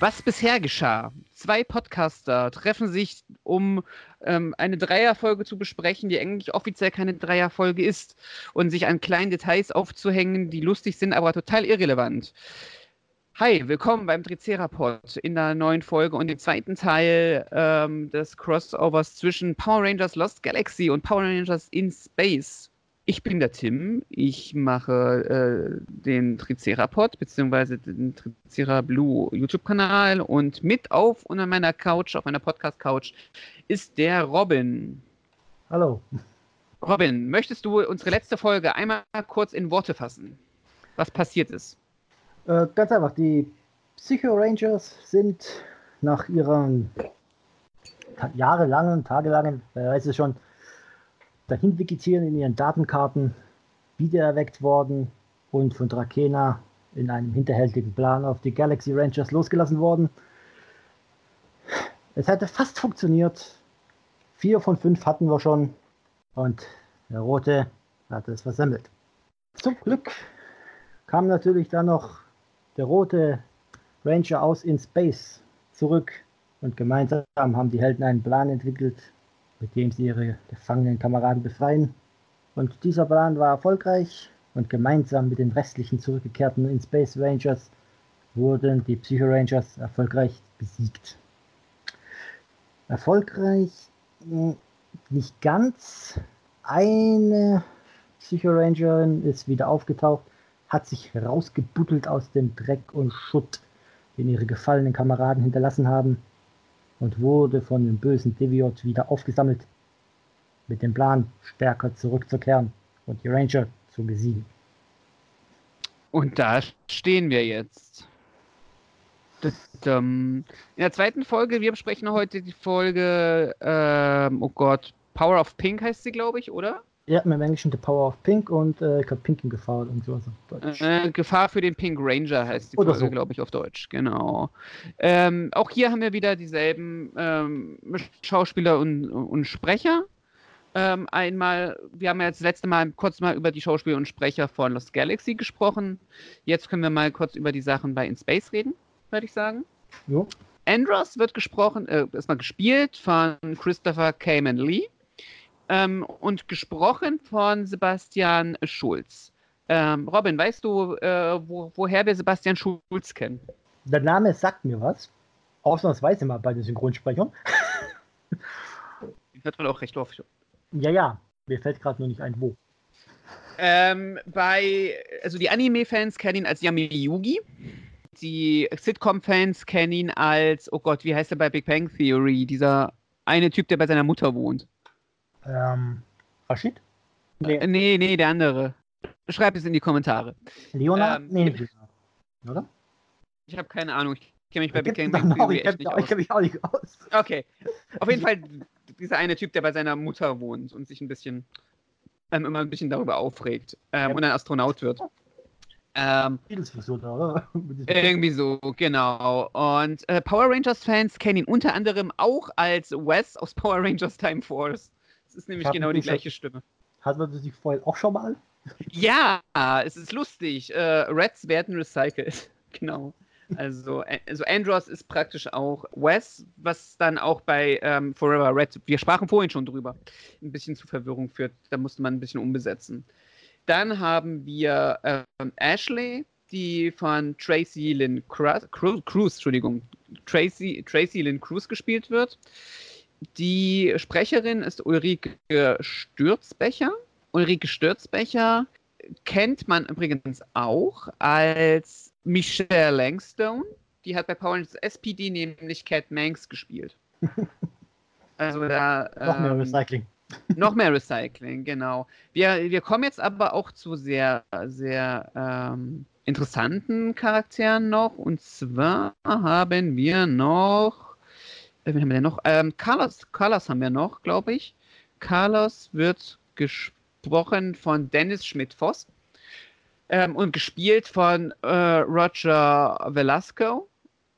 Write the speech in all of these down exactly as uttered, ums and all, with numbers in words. Was bisher geschah? Zwei Podcaster treffen sich, um ähm, eine Dreierfolge zu besprechen, die eigentlich offiziell keine Dreierfolge ist, und sich an kleinen Details aufzuhängen, die lustig sind, aber total irrelevant. Hi, willkommen beim Tricerapod in der neuen Folge und dem zweiten Teil ähm, des Crossovers zwischen Power Rangers Lost Galaxy und Power Rangers in Space. Ich bin der Tim, ich mache äh, den Tricerapod bzw. den Tricerablu YouTube-Kanal, und mit auf und an meiner Couch, auf meiner Podcast-Couch, ist der Robin. Hallo. Robin, möchtest du unsere letzte Folge einmal kurz in Worte fassen, was passiert ist? Äh, ganz einfach, die Psycho Rangers sind nach ihren ta- jahrelangen, tagelangen, wer weiß es schon, dahin vegetieren in ihren Datenkarten, wiedererweckt worden und von Trakeena in einem hinterhältigen Plan auf die Galaxy Rangers losgelassen worden. Es hätte fast funktioniert. Vier von fünf hatten wir schon und der Rote hatte es versemmelt. Zum Glück kam natürlich dann noch der rote Ranger aus in Space zurück und gemeinsam haben die Helden einen Plan entwickelt, mit dem sie ihre gefangenen Kameraden befreien. Und dieser Plan war erfolgreich, und gemeinsam mit den restlichen zurückgekehrten in Space Rangers wurden die Psycho Rangers erfolgreich besiegt. Erfolgreich nicht ganz. Eine Psycho Rangerin ist wieder aufgetaucht, hat sich rausgebuddelt aus dem Dreck und Schutt, den ihre gefallenen Kameraden hinterlassen haben, und wurde von dem bösen Deviot wieder aufgesammelt, mit dem Plan, stärker zurückzukehren und die Ranger zu besiegen. Und da stehen wir jetzt. Das, ähm, in der zweiten Folge, wir besprechen heute die Folge, ähm, oh Gott, Power of Pink heißt sie, glaube ich, oder? Ja, im Englischen The Power of Pink und äh, ich glaube Pink in Gefahr oder so. Also äh, Gefahr für den Pink Ranger heißt die Folge, so, glaube ich, auf Deutsch. Genau. Ähm, auch hier haben wir wieder dieselben ähm, Schauspieler und, und Sprecher. Ähm, einmal, wir haben ja das letzte Mal kurz mal über die Schauspieler und Sprecher von Lost Galaxy gesprochen. Jetzt können wir mal kurz über die Sachen bei In Space reden, würde ich sagen. Jo. Andros wird gesprochen, äh, erstmal gespielt von Christopher Kamen Lee. Ähm, und gesprochen von Sebastian Schulz. Ähm, Robin, weißt du, äh, wo, woher wir Sebastian Schulz kennen? Der Name sagt mir was. Ausnahmsweise mal bei den Synchronsprechern. Den hört man auch recht oft. Ja, ja. Mir fällt gerade nur nicht ein, wo. Ähm, bei, also die Anime-Fans kennen ihn als Yami Yugi. Die Sitcom-Fans kennen ihn als, oh Gott, wie heißt er bei Big Bang Theory? Dieser eine Typ, der bei seiner Mutter wohnt. Ähm, Rashid? Nee. nee, nee, der andere. Schreibt es in die Kommentare. Leonard? Ähm, nee, nicht. Oder? Ich habe keine Ahnung. Ich kenne mich bei Big Bang Theory echt nicht aus. Ich kenne mich auch nicht aus. Okay. Auf jeden Fall dieser eine Typ, der bei seiner Mutter wohnt und sich ein bisschen, ähm, immer ein bisschen darüber aufregt, ähm, ja, und ein Astronaut wird. Ähm, irgendwie so, genau. Und äh, Power Rangers-Fans kennen ihn unter anderem auch als Wes aus Power Rangers Time Force. Das ist nämlich genau die gleiche Stimme. Hatten wir das nicht vorhin auch schon mal? Ja, es ist lustig. Äh, Reds werden recycelt. Genau. Also, also Andros ist praktisch auch Wes, was dann auch bei ähm, Forever Red, wir sprachen vorhin schon drüber, ein bisschen zu Verwirrung führt. Da musste man ein bisschen umbesetzen. Dann haben wir ähm, Ashley, die von Tracy Lynn Cruz, Cruz Entschuldigung, Tracy, Tracy Lynn Cruz gespielt wird. Die Sprecherin ist Ulrike Stürzbecher. Ulrike Stürzbecher kennt man übrigens auch als Michelle Langstone. Die hat bei Power Rangers S P D nämlich Cat Manx gespielt. Also da, ähm, noch mehr Recycling. Noch mehr Recycling, genau. Wir, wir kommen jetzt aber auch zu sehr, sehr ähm, interessanten Charakteren noch. Und zwar haben wir noch, wen haben wir denn noch? Ähm, Carlos, Carlos haben wir noch, glaube ich. Carlos wird gespielt gesprochen von Dennis Schmidt-Voss ähm, und gespielt von äh, Roger Velasco.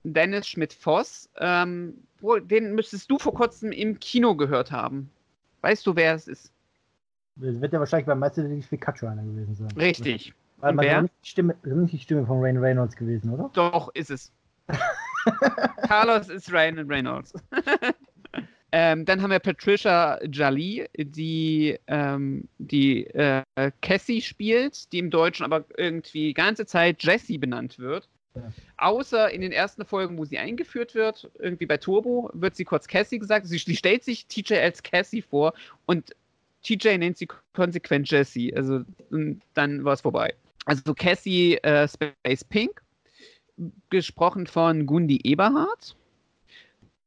Dennis Schmidt-Voss, ähm, den müsstest du vor kurzem im Kino gehört haben. Weißt du, wer es ist? Das wird ja wahrscheinlich beim Meister des Pikachu einer gewesen sein. Richtig. Weil man wer? Nicht die Stimme, nicht die Stimme von Ryan Reynolds gewesen, oder? Doch, ist es. Carlos ist Ryan Reynolds. ähm, dann haben wir Patricia Jali, die ähm, die äh, Cassie spielt, die im Deutschen aber irgendwie die ganze Zeit Jessie benannt wird. Ja. Außer in den ersten Folgen, wo sie eingeführt wird, irgendwie bei Turbo, wird sie kurz Cassie gesagt. Sie, sie stellt sich T J als Cassie vor und T J nennt sie konsequent Jessie. Also dann war es vorbei. Also Cassie äh, Space Pink, gesprochen von Gundi Eberhardt.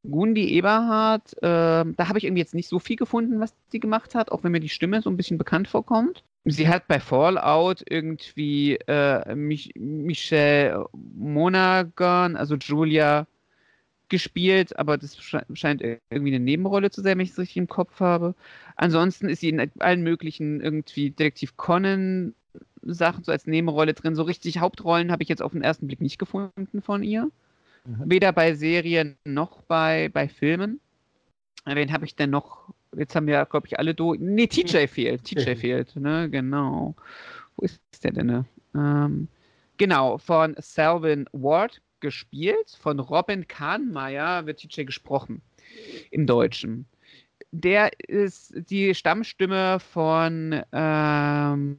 Gundi Eberhardt, äh, da habe ich irgendwie jetzt nicht so viel gefunden, was sie gemacht hat, auch wenn mir die Stimme so ein bisschen bekannt vorkommt. Sie hat bei Fallout irgendwie äh, Mich- Michelle Monaghan, also Julia, gespielt, aber das sche- scheint irgendwie eine Nebenrolle zu sein, wenn ich es richtig im Kopf habe. Ansonsten ist sie in allen möglichen irgendwie Detektiv Conan Sachen so als Nebenrolle drin. So richtig Hauptrollen habe ich jetzt auf den ersten Blick nicht gefunden von ihr. Mhm. Weder bei Serien noch bei, bei Filmen. Wen habe ich denn noch? Jetzt haben wir, glaube ich, alle durch. Nee, T J fehlt. T J fehlt, ne? Genau. Wo ist der denn? Ne? Ähm, genau, von Salvin Ward gespielt. Von Robin Kahnmeier wird T J gesprochen. Im Deutschen. Der ist die Stammstimme von ähm,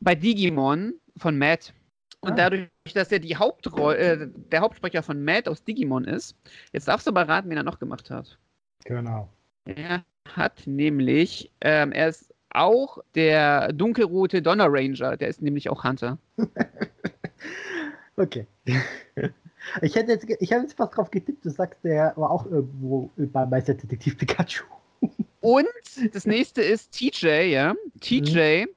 bei Digimon von Matt. Und dadurch, dass er die Hauptrolle, äh, der Hauptsprecher von Matt aus Digimon ist, jetzt darfst du mal raten, wen er noch gemacht hat. Genau. Er hat nämlich, ähm, er ist auch der dunkelrote Donner Ranger, der ist nämlich auch Hunter. Okay. Ich hätte jetzt, ich hätte jetzt fast drauf getippt, du sagst, der war auch irgendwo bei Meister Detektiv Pikachu. Und das nächste ist T J, ja. T J mhm.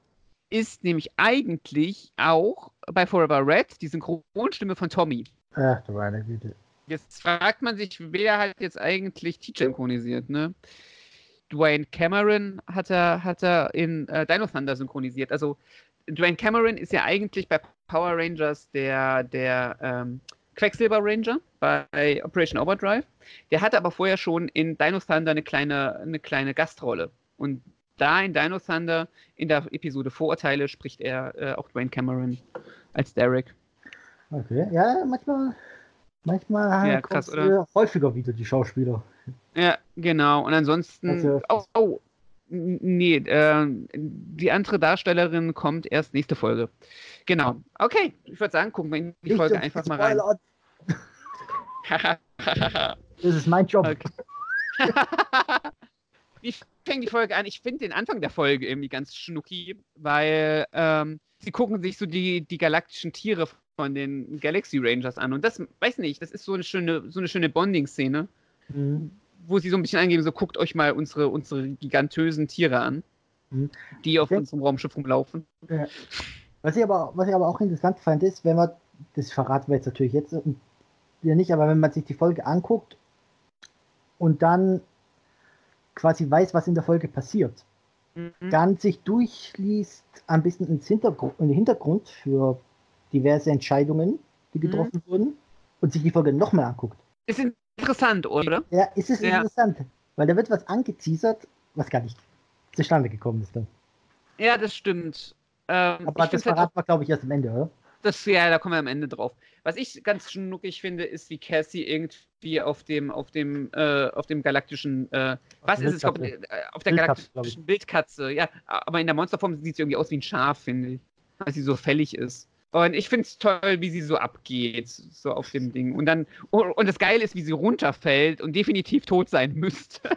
ist nämlich eigentlich auch bei Forever Red die Synchronstimme von Tommy. Ach du meine Güte. Jetzt fragt man sich, wer hat jetzt eigentlich T J synchronisiert, ne? Dwayne Cameron hat er, hat er in äh, Dino Thunder synchronisiert. Also Dwayne Cameron ist ja eigentlich bei Power Rangers der, der ähm, Quecksilber Ranger bei Operation Overdrive. Der hatte aber vorher schon in Dino Thunder eine kleine, eine kleine Gastrolle. Und da in Dino Thunder, in der Episode Vorurteile, spricht er äh, auch Dwayne Cameron als Derek. Okay, ja, manchmal, manchmal haben ja, krass, oder? Häufiger wieder die Schauspieler. Ja, genau. Und ansonsten, also, oh, oh, nee, äh, die andere Darstellerin kommt erst nächste Folge. Genau. Okay, ich würde sagen, gucken wir in die Folge einfach mal rein. Das ist mein Job. Okay. Ich fange die Folge an. Ich finde den Anfang der Folge irgendwie ganz schnucki, weil ähm, sie gucken sich so die, die galaktischen Tiere von den Galaxy Rangers an. Und das, weiß nicht, das ist so eine schöne, so eine schöne Bonding-Szene, mhm. wo sie so ein bisschen angeben, so guckt euch mal unsere, unsere gigantösen Tiere an, mhm. die auf ich unserem denk, Raumschiff rumlaufen. Ja. Was ich aber, was ich aber auch interessant fand, ist, wenn man, das verraten wir jetzt natürlich jetzt ja nicht, aber wenn man sich die Folge anguckt und dann quasi weiß, was in der Folge passiert, mhm. dann sich durchliest ein bisschen ins Hintergrund, in den Hintergrund für diverse Entscheidungen, die getroffen mhm. wurden, und sich die Folge nochmal anguckt. Ist interessant, oder? Ja, ist es ja. interessant, weil da wird was angeteasert, was gar nicht zustande gekommen ist dann. Ja, das stimmt. Ähm, Aber das verraten wir, glaube ich, erst am Ende, oder? Das, ja, da kommen wir am Ende drauf. Was ich ganz schnuckig finde, ist, wie Cassie irgendwie auf dem, auf dem, äh, auf dem galaktischen, äh, was ist es? Glaub, äh, auf der Wildkatze, galaktischen Wildkatze, ja. Aber in der Monsterform sieht sie irgendwie aus wie ein Schaf, finde ich. Weil sie so fällig ist. Und ich finde es toll, wie sie so abgeht, so auf dem Ding. Und dann, und das Geile ist, wie sie runterfällt und definitiv tot sein müsste.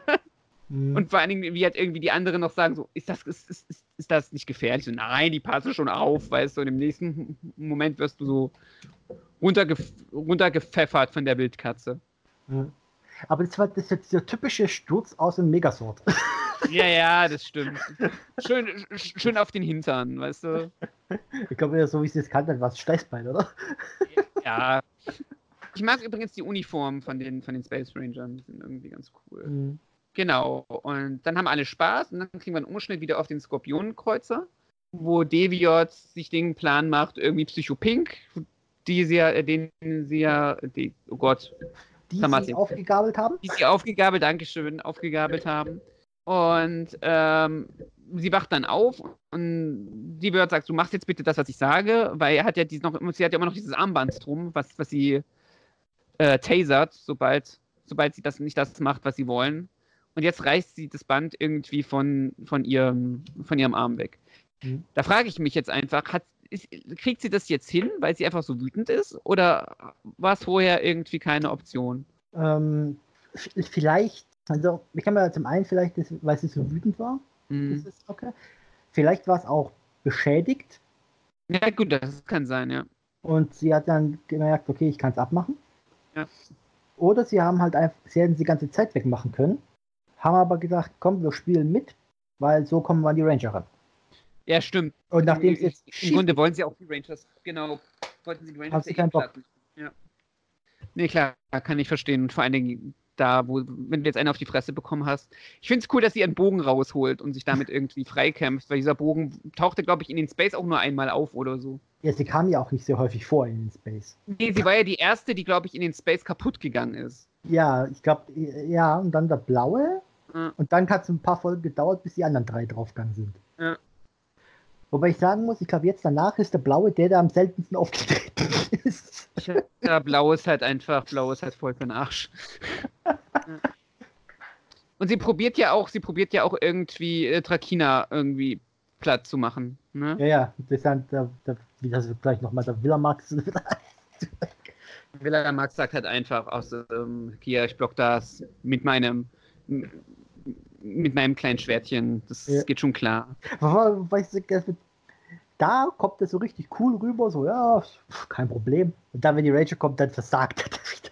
Mhm. Und vor allen Dingen, wie halt irgendwie die anderen noch sagen, so, ist das, ist, ist, ist, ist das nicht gefährlich? So, nein, die passen schon auf, weißt du, und im nächsten Moment wirst du so runtergef- runtergepfeffert von der Wildkatze. Mhm. Aber das war das ist jetzt der typische Sturz aus dem Megasort. Ja, ja, das stimmt. Schön, sch- schön auf den Hintern, weißt du. Ich glaube, so wie es jetzt kannte, war es Steißbein, oder? Ja. Ich mag übrigens die Uniformen von den, von den Space Rangern, die sind irgendwie ganz cool. Mhm. Genau, und dann haben alle Spaß und dann kriegen wir einen Umschnitt wieder auf den Skorpionkreuzer, wo Deviot sich den Plan macht, irgendwie Psycho Pink, die sie ja, den sie ja, die, oh Gott. Die sie aufgegabelt haben? Die sie aufgegabelt, Dankeschön, aufgegabelt haben. Und ähm, sie wacht dann auf und Deviot sagt, du machst jetzt bitte das, was ich sage, weil er hat ja dies noch, sie hat ja immer noch dieses Armband drum, was, was sie äh, tasert, sobald, sobald sie das nicht das macht, was sie wollen. Und jetzt reißt sie das Band irgendwie von, von, ihrem, von ihrem Arm weg. Mhm. Da frage ich mich jetzt einfach, hat, ist, kriegt sie das jetzt hin, weil sie einfach so wütend ist? Oder war es vorher irgendwie keine Option? Ähm, vielleicht, also ich kann mir zum einen vielleicht, das, weil sie so wütend war, mhm. ist es okay. Vielleicht war es auch beschädigt. Ja gut, das kann sein, ja. Und sie hat dann gemerkt, okay, ich kann es abmachen. Ja. Oder sie haben halt einfach, sie hätten sie die ganze Zeit wegmachen können. Haben aber gesagt, komm, wir spielen mit, weil so kommen wir an die Ranger ran. Ja, stimmt. Und nachdem es jetzt Im Grunde wollen sie auch die Rangers, genau, wollten sie die Rangers nicht platzen. Ja. Nee, klar, kann ich verstehen. Und vor allen Dingen da, wo, wenn du jetzt einen auf die Fresse bekommen hast. Ich finde es cool, dass sie ihren Bogen rausholt und sich damit irgendwie freikämpft, weil dieser Bogen tauchte, glaube ich, in den Space auch nur einmal auf oder so. Ja, sie kam ja auch nicht sehr häufig vor in den Space. Nee, sie war ja die erste, die, glaube ich, in den Space kaputt gegangen ist. Ja, ich glaube, ja, und dann der blaue. Und dann hat es ein paar Folgen gedauert, bis die anderen drei draufgegangen sind. Ja. Wobei ich sagen muss, ich glaube, jetzt danach ist der blaue der, der am seltensten aufgetreten ist. Ja, blau ist halt einfach, blau ist halt voll für den Arsch. Und sie probiert ja auch, sie probiert ja auch irgendwie äh, Trakeena irgendwie platt zu machen. Ne? Ja, ja, interessant, da, da, wie das wird gleich nochmal der Villamax. Villamax sagt halt einfach aus ähm, hier, ich block das mit meinem mit meinem kleinen Schwertchen, das ja. geht schon klar. Weißt du, da kommt das so richtig cool rüber, so, ja, kein Problem. Und dann, wenn die Rachel kommt, dann versagt.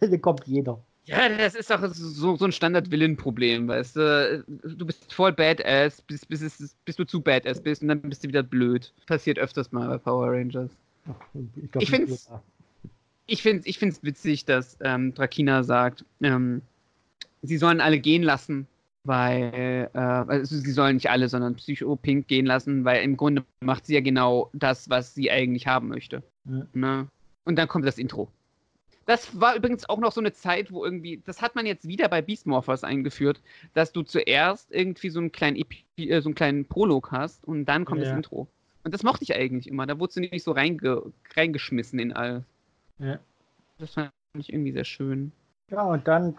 Dann kommt jeder. Ja, das ist doch so, so ein Standard-Villain-Problem, weißt du. Du bist voll Badass, bis, bis, es, bis du zu Badass bist und dann bist du wieder blöd. Passiert öfters mal bei Power Rangers. Ich, glaub, ich finde es ich find's, ich find's witzig, dass ähm, Trakeena sagt, ähm, sie sollen alle gehen lassen, weil, äh, also sie sollen nicht alle, sondern Psycho Pink gehen lassen, weil im Grunde macht sie ja genau das, was sie eigentlich haben möchte. Ja. Ne? Und dann kommt das Intro. Das war übrigens auch noch so eine Zeit, wo irgendwie, das hat man jetzt wieder bei Beast Morphers eingeführt, dass du zuerst irgendwie so einen kleinen, äh, so einen kleinen Prolog hast und dann kommt ja. das Intro. Und das mochte ich eigentlich immer, da wurdest du nicht so reinge- reingeschmissen in alles. Ja. Das fand ich irgendwie sehr schön. Ja, und dann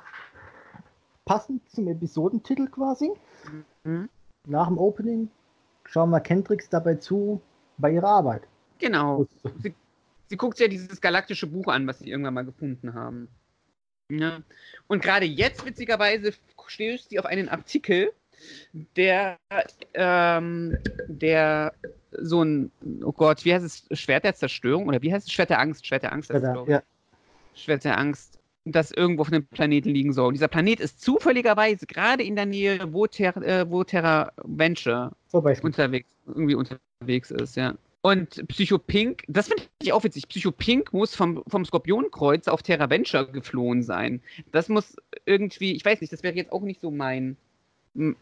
passend zum Episodentitel quasi. Mhm. Nach dem Opening schauen wir Kendrix dabei zu bei ihrer Arbeit. Genau. Sie, sie guckt sich ja dieses galaktische Buch an, was sie irgendwann mal gefunden haben. Ja. Und gerade jetzt, witzigerweise, stößt sie auf einen Artikel, der, ähm, der so ein, oh Gott, wie heißt es, Schwert der Zerstörung? Oder wie heißt es? Schwert der Angst. Schwert der Angst. Schwert der, das, ja. Schwert der Angst. Das irgendwo auf einem Planeten liegen soll. Und dieser Planet ist zufälligerweise gerade in der Nähe, wo, Ter- äh, wo Terra Venture unterwegs, irgendwie unterwegs ist, ja. Und Psycho Pink, das finde ich auch witzig, Psycho Pink muss vom, vom Skorpionkreuz auf Terra Venture geflohen sein. Das muss irgendwie, ich weiß nicht, das wäre jetzt auch nicht so mein m-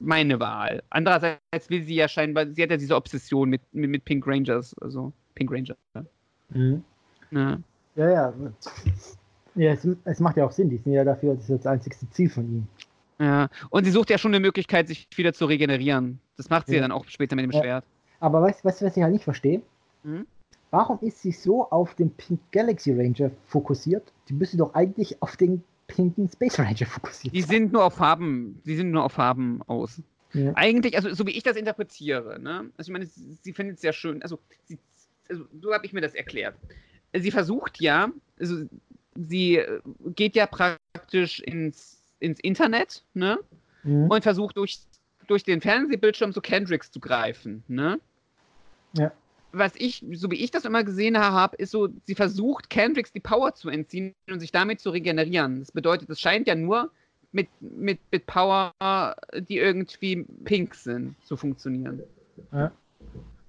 meine Wahl. Andererseits will sie ja scheinbar, sie hat ja diese Obsession mit, mit, mit Pink Rangers, also Pink Ranger. Mhm. Ja. Ja, ja. ja es, es macht ja auch Sinn, die sind ja dafür, das ist das einzigste Ziel von ihnen. Ja, und sie sucht ja schon eine Möglichkeit, sich wieder zu regenerieren. Das macht sie ja. dann auch später mit dem ja. Schwert. Aber weißt du, was, was ich halt nicht verstehe? Hm? Warum ist sie so auf den Pink Galaxy Ranger fokussiert? Die müssen doch eigentlich auf den pinken Space Ranger fokussiert Die sind nur auf Farben, die sind nur auf Farben aus. Ja. Eigentlich, also so wie ich das interpretiere, ne? Also ich meine, sie, sie findet es ja schön, also, sie, also so habe ich mir das erklärt. Sie versucht ja, also sie geht ja praktisch ins, ins Internet, ne? Mhm. Und versucht durch, durch den Fernsehbildschirm so Kendrix zu greifen, ne? Ja. Was ich, so wie ich das immer gesehen habe, ist so, sie versucht Kendrix die Power zu entziehen und sich damit zu regenerieren. Das bedeutet, es scheint ja nur mit, mit, mit Power, die irgendwie pink sind, zu funktionieren. Ja.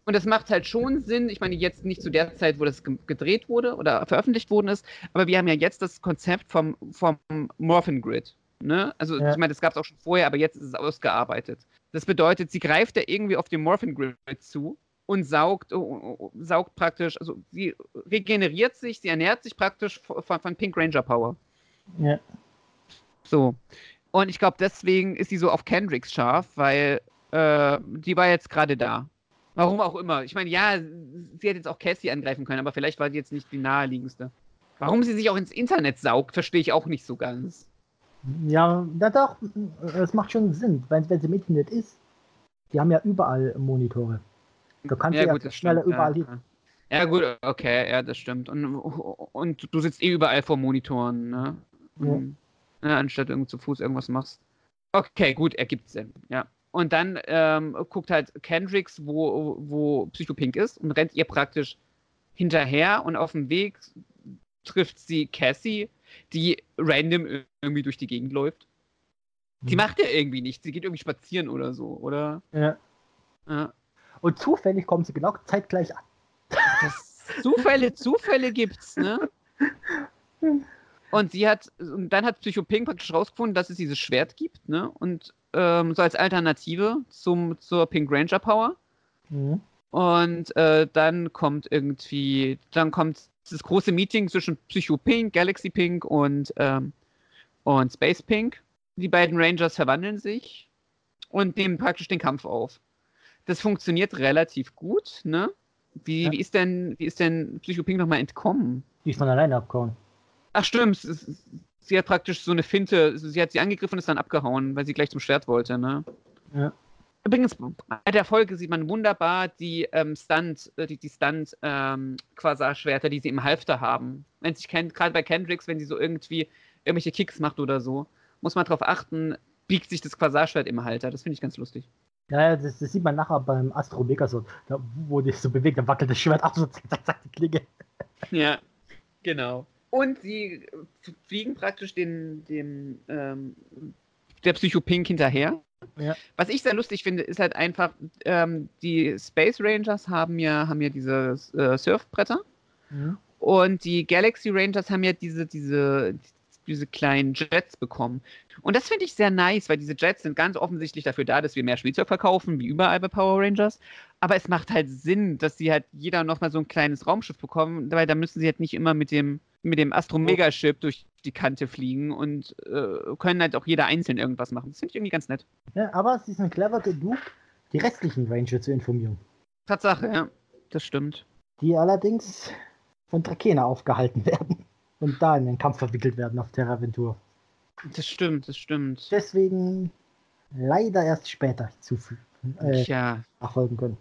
Und das macht halt schon Sinn, ich meine jetzt nicht zu der Zeit, wo das gedreht wurde oder veröffentlicht worden ist, aber wir haben ja jetzt das Konzept vom, vom Morphin Grid, Ne? Also ja. ich meine, das gab es auch schon vorher, aber jetzt ist es ausgearbeitet. Das bedeutet, sie greift da irgendwie auf den Morphin Grid zu und saugt, saugt praktisch, also sie regeneriert sich, sie ernährt sich praktisch von, von Pink Ranger Power. Ja. So. Und ich glaube, deswegen ist sie so auf Kendrix scharf, weil äh, die war jetzt gerade da. Warum auch immer. Ich meine, ja, sie hätte jetzt auch Cassie angreifen können, aber vielleicht war sie jetzt nicht die naheliegendste. Warum sie sich auch ins Internet saugt, verstehe ich auch nicht so ganz. Ja, das, auch, das macht schon Sinn, wenn, wenn sie im Internet ist. Die haben ja überall Monitore. Du kannst ja, ja gut, schneller stimmt, überall ja. hin. Ja gut, okay, ja, das stimmt. Und, und du sitzt eh überall vor Monitoren, ne? Und, ja. Ja, anstatt irgendwie zu Fuß irgendwas machst. Okay, gut, ergibt Sinn, ja. Und dann ähm, guckt halt Kendrix, wo, wo Psycho Pink ist und rennt ihr praktisch hinterher und auf dem Weg trifft sie Cassie, die random irgendwie durch die Gegend läuft. Die mhm. macht ja irgendwie nichts, sie geht irgendwie spazieren oder so, oder? Ja. ja. Und zufällig kommen sie genau zeitgleich an. Das Zufälle, Zufälle gibt's, ne? Und sie hat, und dann hat Psycho Pink praktisch rausgefunden, dass es dieses Schwert gibt, ne? Und ähm, so als Alternative zum, zur Pink Ranger Power. Mhm. Und äh, dann kommt irgendwie, dann kommt das große Meeting zwischen Psycho Pink, Galaxy Pink und, ähm, und Space Pink. Die beiden Rangers verwandeln sich und nehmen praktisch den Kampf auf. Das funktioniert relativ gut, ne? Wie, ja. wie ist denn, wie ist denn Psycho Pink nochmal entkommen? Die ist von alleine abgehauen. Ach stimmt, sie hat praktisch so eine Finte, sie hat sie angegriffen und ist dann abgehauen, weil sie gleich zum Schwert wollte, ne? Ja. Übrigens, bei der Folge sieht man wunderbar die ähm, Stunt, die, die Stunt ähm, Quasar-Schwerter, die sie im Halfter haben. Wenn sich kennt, gerade bei Kendrix, wenn sie so irgendwie irgendwelche Kicks macht oder so, muss man darauf achten, biegt sich das Quasar-Schwert im Halter. Das finde ich ganz lustig. Ja, das, das sieht man nachher beim Astro Megasord, da wo sich so bewegt, dann wackelt das Schwert ab, so zack, zack, zack, die Klinge. Ja, genau. Und sie fliegen praktisch den, dem, ähm, der Psycho Pink hinterher. Ja. Was ich sehr lustig finde, ist halt einfach, ähm, die Space Rangers haben ja, haben ja diese äh, Surfbretter mhm. und die Galaxy Rangers haben ja diese, diese, diese kleinen Jets bekommen. Und das finde ich sehr nice, weil diese Jets sind ganz offensichtlich dafür da, dass wir mehr Spielzeug verkaufen, wie überall bei Power Rangers. Aber es macht halt Sinn, dass sie halt jeder nochmal so ein kleines Raumschiff bekommen, weil da müssen sie halt nicht immer mit dem, mit dem Astro-Megaship durch die Kante fliegen und äh, können halt auch jeder einzeln irgendwas machen. Das finde ich irgendwie ganz nett. Ja, aber sie sind clever genug, die restlichen Ranger zu informieren. Tatsache, ja. Das stimmt. Die allerdings von Trakeena aufgehalten werden und da in den Kampf verwickelt werden auf Terra Venture. Das stimmt, das stimmt. Deswegen leider erst später äh, ja. nachfolgen können.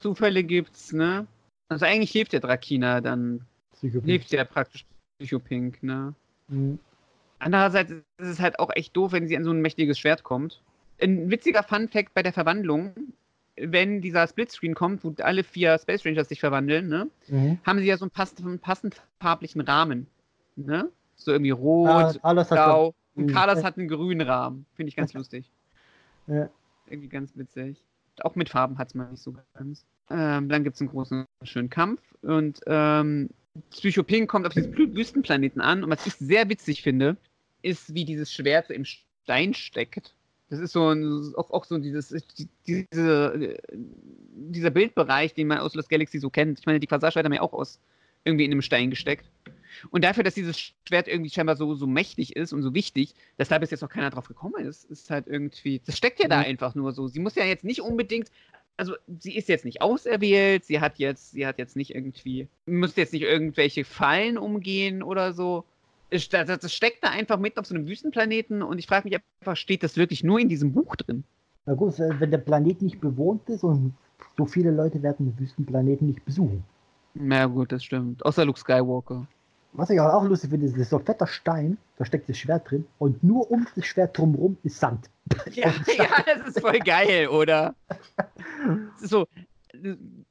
Zufälle gibt's, ne? Also eigentlich hilft der Trakeena dann. Hilft ja praktisch Psycho Pink, ne? Mhm. Andererseits ist es halt auch echt doof, wenn sie an so ein mächtiges Schwert kommt. Ein witziger Fun-Fact bei der Verwandlung, wenn dieser Splitscreen kommt, wo alle vier Space Rangers sich verwandeln, ne? Mhm. Haben sie ja so einen passenden, passend farblichen Rahmen, ne? So irgendwie rot, ah, blau. Und Carlos hat einen grünen Rahmen. Finde ich ganz lustig. Ja. Irgendwie ganz witzig. Auch mit Farben hat es mal nicht so ganz. Ähm, dann gibt es einen großen, schönen Kampf. Und ähm, Psycho Pink kommt auf diesen Wüstenplaneten an. Und was ich sehr witzig finde, ist, wie dieses Schwert im Stein steckt. Das ist so ein, auch, auch so dieses, diese, dieser Bildbereich, den man aus Lost Galaxy so kennt. Ich meine, die Quasar-Schwerter haben ja auch aus irgendwie in einem Stein gesteckt. Und dafür, dass dieses Schwert irgendwie scheinbar so, so mächtig ist und so wichtig, dass da bis jetzt noch keiner drauf gekommen ist, ist halt irgendwie, das steckt ja da einfach nur so. Sie muss ja jetzt nicht unbedingt, also sie ist jetzt nicht auserwählt, sie hat jetzt, sie hat jetzt nicht irgendwie, muss jetzt nicht irgendwelche Fallen umgehen oder so. Das steckt da einfach mitten auf so einem Wüstenplaneten und ich frage mich einfach, steht das wirklich nur in diesem Buch drin? Na gut, wenn der Planet nicht bewohnt ist und so viele Leute werden den Wüstenplaneten nicht besuchen. Na gut, das stimmt. Außer Luke Skywalker. Was ich auch lustig finde, ist, das ist so ein fetter Stein, da steckt das Schwert drin und nur um das Schwert drumherum ist Sand. Ja, ja, das ist voll geil, oder? So,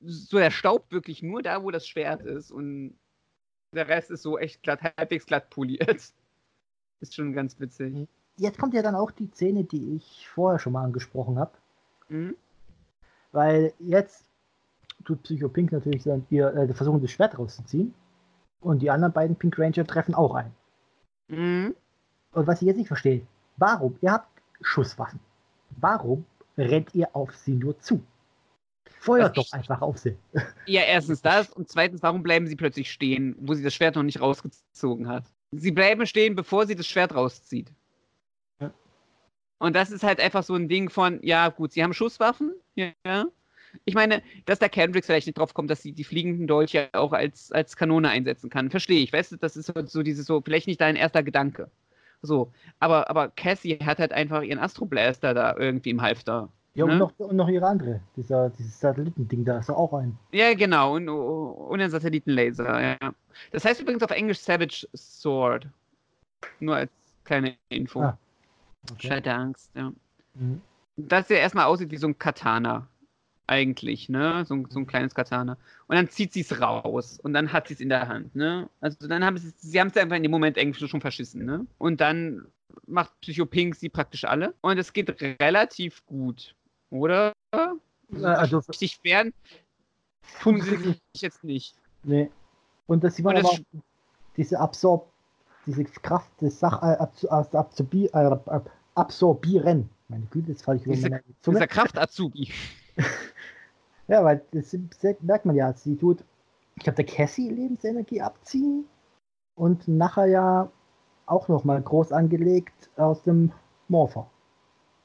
so der Staub wirklich nur da, wo das Schwert ist und der Rest ist so echt glatt, halbwegs glatt poliert. Ist schon ganz witzig. Jetzt kommt ja dann auch die Szene, die ich vorher schon mal angesprochen habe. Mhm. Weil jetzt tut Psycho Pink natürlich dann ihr äh, versuchen, das Schwert rauszuziehen. Und die anderen beiden Pink Ranger treffen auch ein. Mhm. Und was ich jetzt nicht verstehe, Warum? Ihr habt Schusswaffen. Warum rennt ihr auf sie nur zu? Feuert doch einfach auf sie. Ja, erstens das. Und zweitens, warum bleiben sie plötzlich stehen, wo sie das Schwert noch nicht rausgezogen hat? Sie bleiben stehen, bevor sie das Schwert rauszieht. Ja. Und das ist halt einfach so ein Ding von, ja gut, sie haben Schusswaffen. Ja. Ich meine, dass da Kendrix vielleicht nicht drauf kommt, dass sie die fliegenden Dolche auch als, als Kanone einsetzen kann. Verstehe ich, weißt du, das ist so dieses so, vielleicht nicht dein erster Gedanke. So, aber, aber Cassie hat halt einfach ihren Astroblaster da irgendwie im Halfter. Ja, ne? und, noch, und noch ihre andere, dieser, dieses Satellitending, da ist ja auch ein. Ja, genau, und, und den Satellitenlaser, ja. Das heißt übrigens auf Englisch Savage Sword. Nur als kleine Info. Ah, okay. Schwert der Angst, ja. Mhm. Dass der erstmal aussieht wie so ein Katana. Eigentlich, ne? So, so ein kleines Katana. Und dann zieht sie es raus. Und dann hat sie es in der Hand, ne? Also dann haben sie sie haben es einfach in dem Moment irgendwie schon verschissen, ne? Und dann macht Psycho Pink sie praktisch alle. Und es geht relativ gut, oder? Also richtig werden tun sie sich jetzt nicht. Nee. Und dass sie mal das diese Absorb, diese Kraft des Sach absorbieren. Meine Güte, jetzt falle ich über meine Zunge. Dieser Kraft-Azubi. Ja, weil das merkt man ja, sie tut, ich glaube, der Cassie Lebensenergie abziehen und nachher ja auch nochmal groß angelegt aus dem Morpher.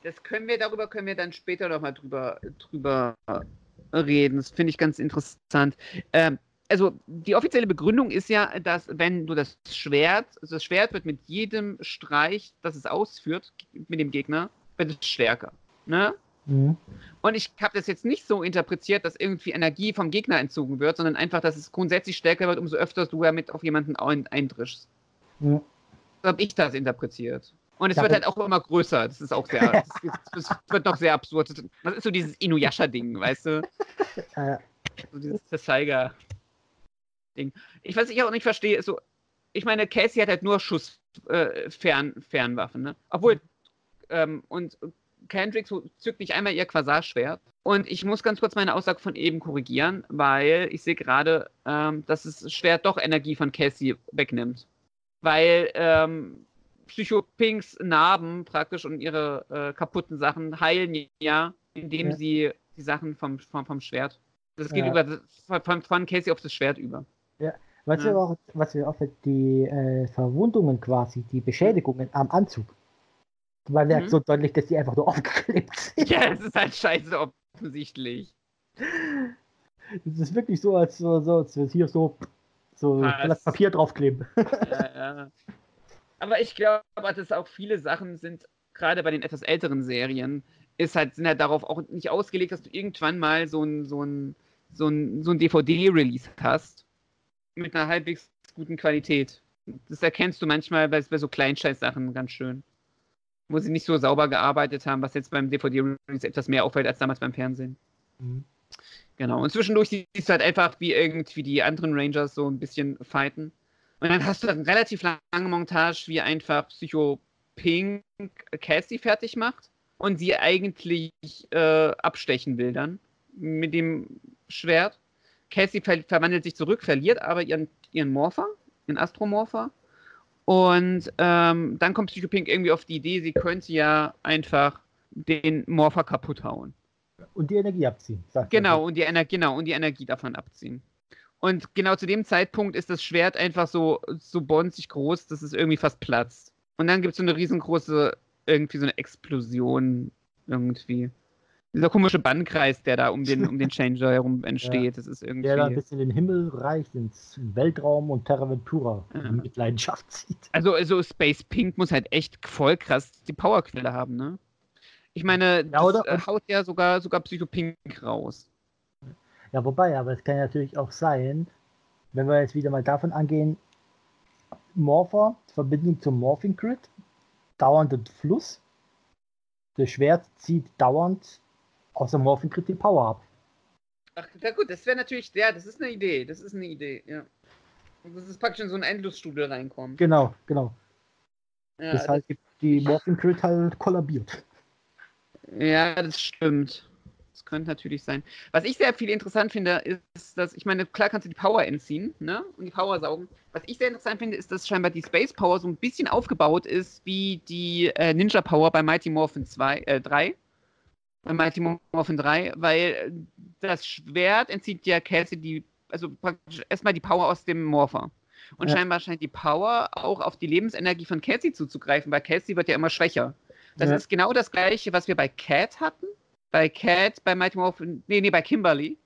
Das können wir, darüber können wir dann später nochmal drüber, drüber reden. Das finde ich ganz interessant. Ähm, also die offizielle Begründung ist ja, dass wenn du das Schwert, also das Schwert wird mit jedem Streich, das es ausführt, mit dem Gegner, wird es stärker. Ne? Mhm. Und ich habe das jetzt nicht so interpretiert, dass irgendwie Energie vom Gegner entzogen wird, sondern einfach, dass es grundsätzlich stärker wird, umso öfter du ja mit auf jemanden eindrischst. Mhm. So habe ich das interpretiert. Und es ja, wird halt auch immer größer. Das ist auch sehr, das, das, das wird noch sehr absurd. Das ist so dieses Inuyasha-Ding, weißt du? Ja. So dieses Zeiger-Ding. Ich, was ich auch nicht verstehe, ist so, ich meine, Cassie hat halt nur Schuss, äh, Fern, Fernwaffen, ne? Obwohl, ähm, und Kendrix zückt nicht einmal ihr Quasar-Schwert. Und ich muss ganz kurz meine Aussage von eben korrigieren, weil ich sehe gerade, ähm, dass das Schwert doch Energie von Cassie wegnimmt. Weil ähm, Psycho Pinks Narben praktisch und ihre äh, kaputten Sachen heilen ja, indem ja. sie die Sachen vom, vom, vom Schwert. Das geht ja. über das, von, von Cassie auf das Schwert über. Ja, was ja. wir auch, was wir auch die äh, Verwundungen quasi, die Beschädigungen am Anzug. Man merkt mhm. so deutlich, dass die einfach nur aufgeklebt sind. Ja, das ist halt scheiße offensichtlich. Das ist wirklich so, als so, so als hier so, so das Papier draufkleben. Ja, ja. Aber ich glaube, dass auch viele Sachen sind, gerade bei den etwas älteren Serien, ist halt, sind halt darauf auch nicht ausgelegt, dass du irgendwann mal so ein, so ein, so ein, so ein D V D-Release hast. Mit einer halbwegs guten Qualität. Das erkennst du manchmal bei, bei so Kleinscheiß-Sachen ganz schön. Wo sie nicht so sauber gearbeitet haben, was jetzt beim D V D-Release etwas mehr auffällt als damals beim Fernsehen. Mhm. Genau. Und zwischendurch siehst du halt einfach, wie irgendwie die anderen Rangers so ein bisschen fighten. Und dann hast du eine relativ lange Montage, wie einfach Psycho Pink Cassie fertig macht und sie eigentlich äh, abstechen will dann mit dem Schwert. Cassie ver- verwandelt sich zurück, verliert aber ihren, ihren Morpher, ihren Astromorpher. Und ähm, dann kommt Psycho Pink irgendwie auf die Idee, sie könnte ja einfach den Morpher kaputt hauen. Und die Energie abziehen. Genau, und die Ener- genau, und die Energie davon abziehen. Und genau zu dem Zeitpunkt ist das Schwert einfach so, so bonzig groß, dass es irgendwie fast platzt. Und dann gibt es so eine riesengroße, irgendwie so eine Explosion irgendwie. Dieser komische Bannkreis, der da um den, um den Changer herum entsteht, ja, das ist irgendwie... Der da ein bisschen in den Himmel reicht, ins Weltraum und Terra Ventura ja. mit Leidenschaft zieht. Also, also Space Pink muss halt echt voll krass die Powerquelle haben, ne? Ich meine, ja, das äh, haut ja sogar, sogar Psycho Pink raus. Ja, wobei, aber es kann ja natürlich auch sein, wenn wir jetzt wieder mal davon angehen, Morpher, Verbindung zum Morphin Grid, dauernden Fluss, das Schwert zieht dauernd außer Morphin Grid die Power ab. Ach, na gut, das wäre natürlich, ja, das ist eine Idee, das ist eine Idee, ja. Das ist praktisch in so ein Endlosstudel reinkommen. Genau, genau. Ja, das heißt, das die Morphin Grid halt kollabiert. Ja, das stimmt. Das könnte natürlich sein. Was ich sehr viel interessant finde, ist, dass, ich meine, klar kannst du die Power entziehen, ne? Und die Power saugen. Was ich sehr interessant finde, ist, dass scheinbar die Space Power so ein bisschen aufgebaut ist wie die äh, Ninja Power bei Mighty Morphin zwei, äh, drei. Bei Mighty Morphin drei, weil das Schwert entzieht ja Cassie die, also praktisch erstmal die Power aus dem Morpher. Und ja. scheinbar scheint die Power auch auf die Lebensenergie von Cassie zuzugreifen, weil Cassie wird ja immer schwächer. Das ja. ist genau das Gleiche, was wir bei Cat hatten. Bei Cat, bei Mighty Morphin, nee, nee, bei Kimberly.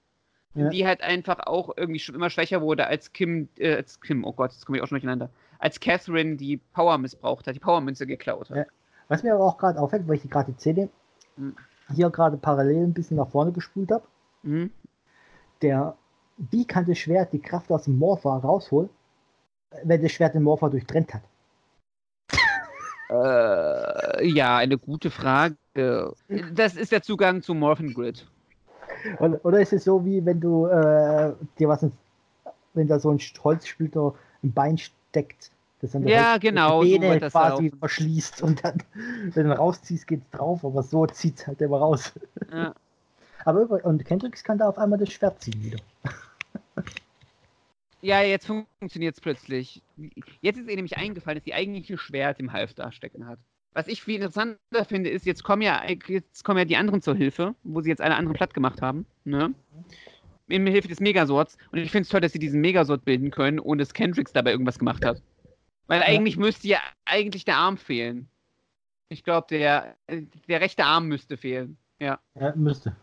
Ja. Die halt einfach auch irgendwie immer schwächer wurde als Kim, äh, als Kim, oh Gott, jetzt komme ich auch schon durcheinander. Als Catherine die Power missbraucht hat, die Powermünze geklaut hat. Ja. Was mir aber auch gerade auffällt, weil ich gerade die C D mhm. hier gerade parallel ein bisschen nach vorne gespult habe. Mhm. Der bikante Schwert die Kraft aus dem Morpher rausholt, wenn das Schwert den Morpher durchtrennt hat. Äh, ja, eine gute Frage. Das ist der Zugang zu Morphin Grid. Oder, oder ist es so, wie wenn du äh, dir was, ins, wenn da so ein Holzsplitter im Bein steckt, das dann ja, Holz, genau, die Beine so quasi laufen. Verschließt und dann, wenn du rausziehst, geht's drauf, aber so zieht's halt immer raus. Ja. Aber über, und Kendrix kann da auf einmal das Schwert ziehen wieder. Ja, jetzt funktioniert es plötzlich. Jetzt ist ihr nämlich eingefallen, dass sie eigentlich ein Schwert im Halfter da stecken hat. Was ich viel interessanter finde, ist, jetzt kommen ja jetzt kommen ja die anderen zur Hilfe, wo sie jetzt alle anderen platt gemacht haben, ne? Mit Hilfe des Megasorts. Und ich finde es toll, dass sie diesen Megasort bilden können, ohne dass Kendrix dabei irgendwas gemacht hat. Weil eigentlich müsste ja eigentlich der Arm fehlen. Ich glaube, der, der rechte Arm müsste fehlen. Ja, ja müsste.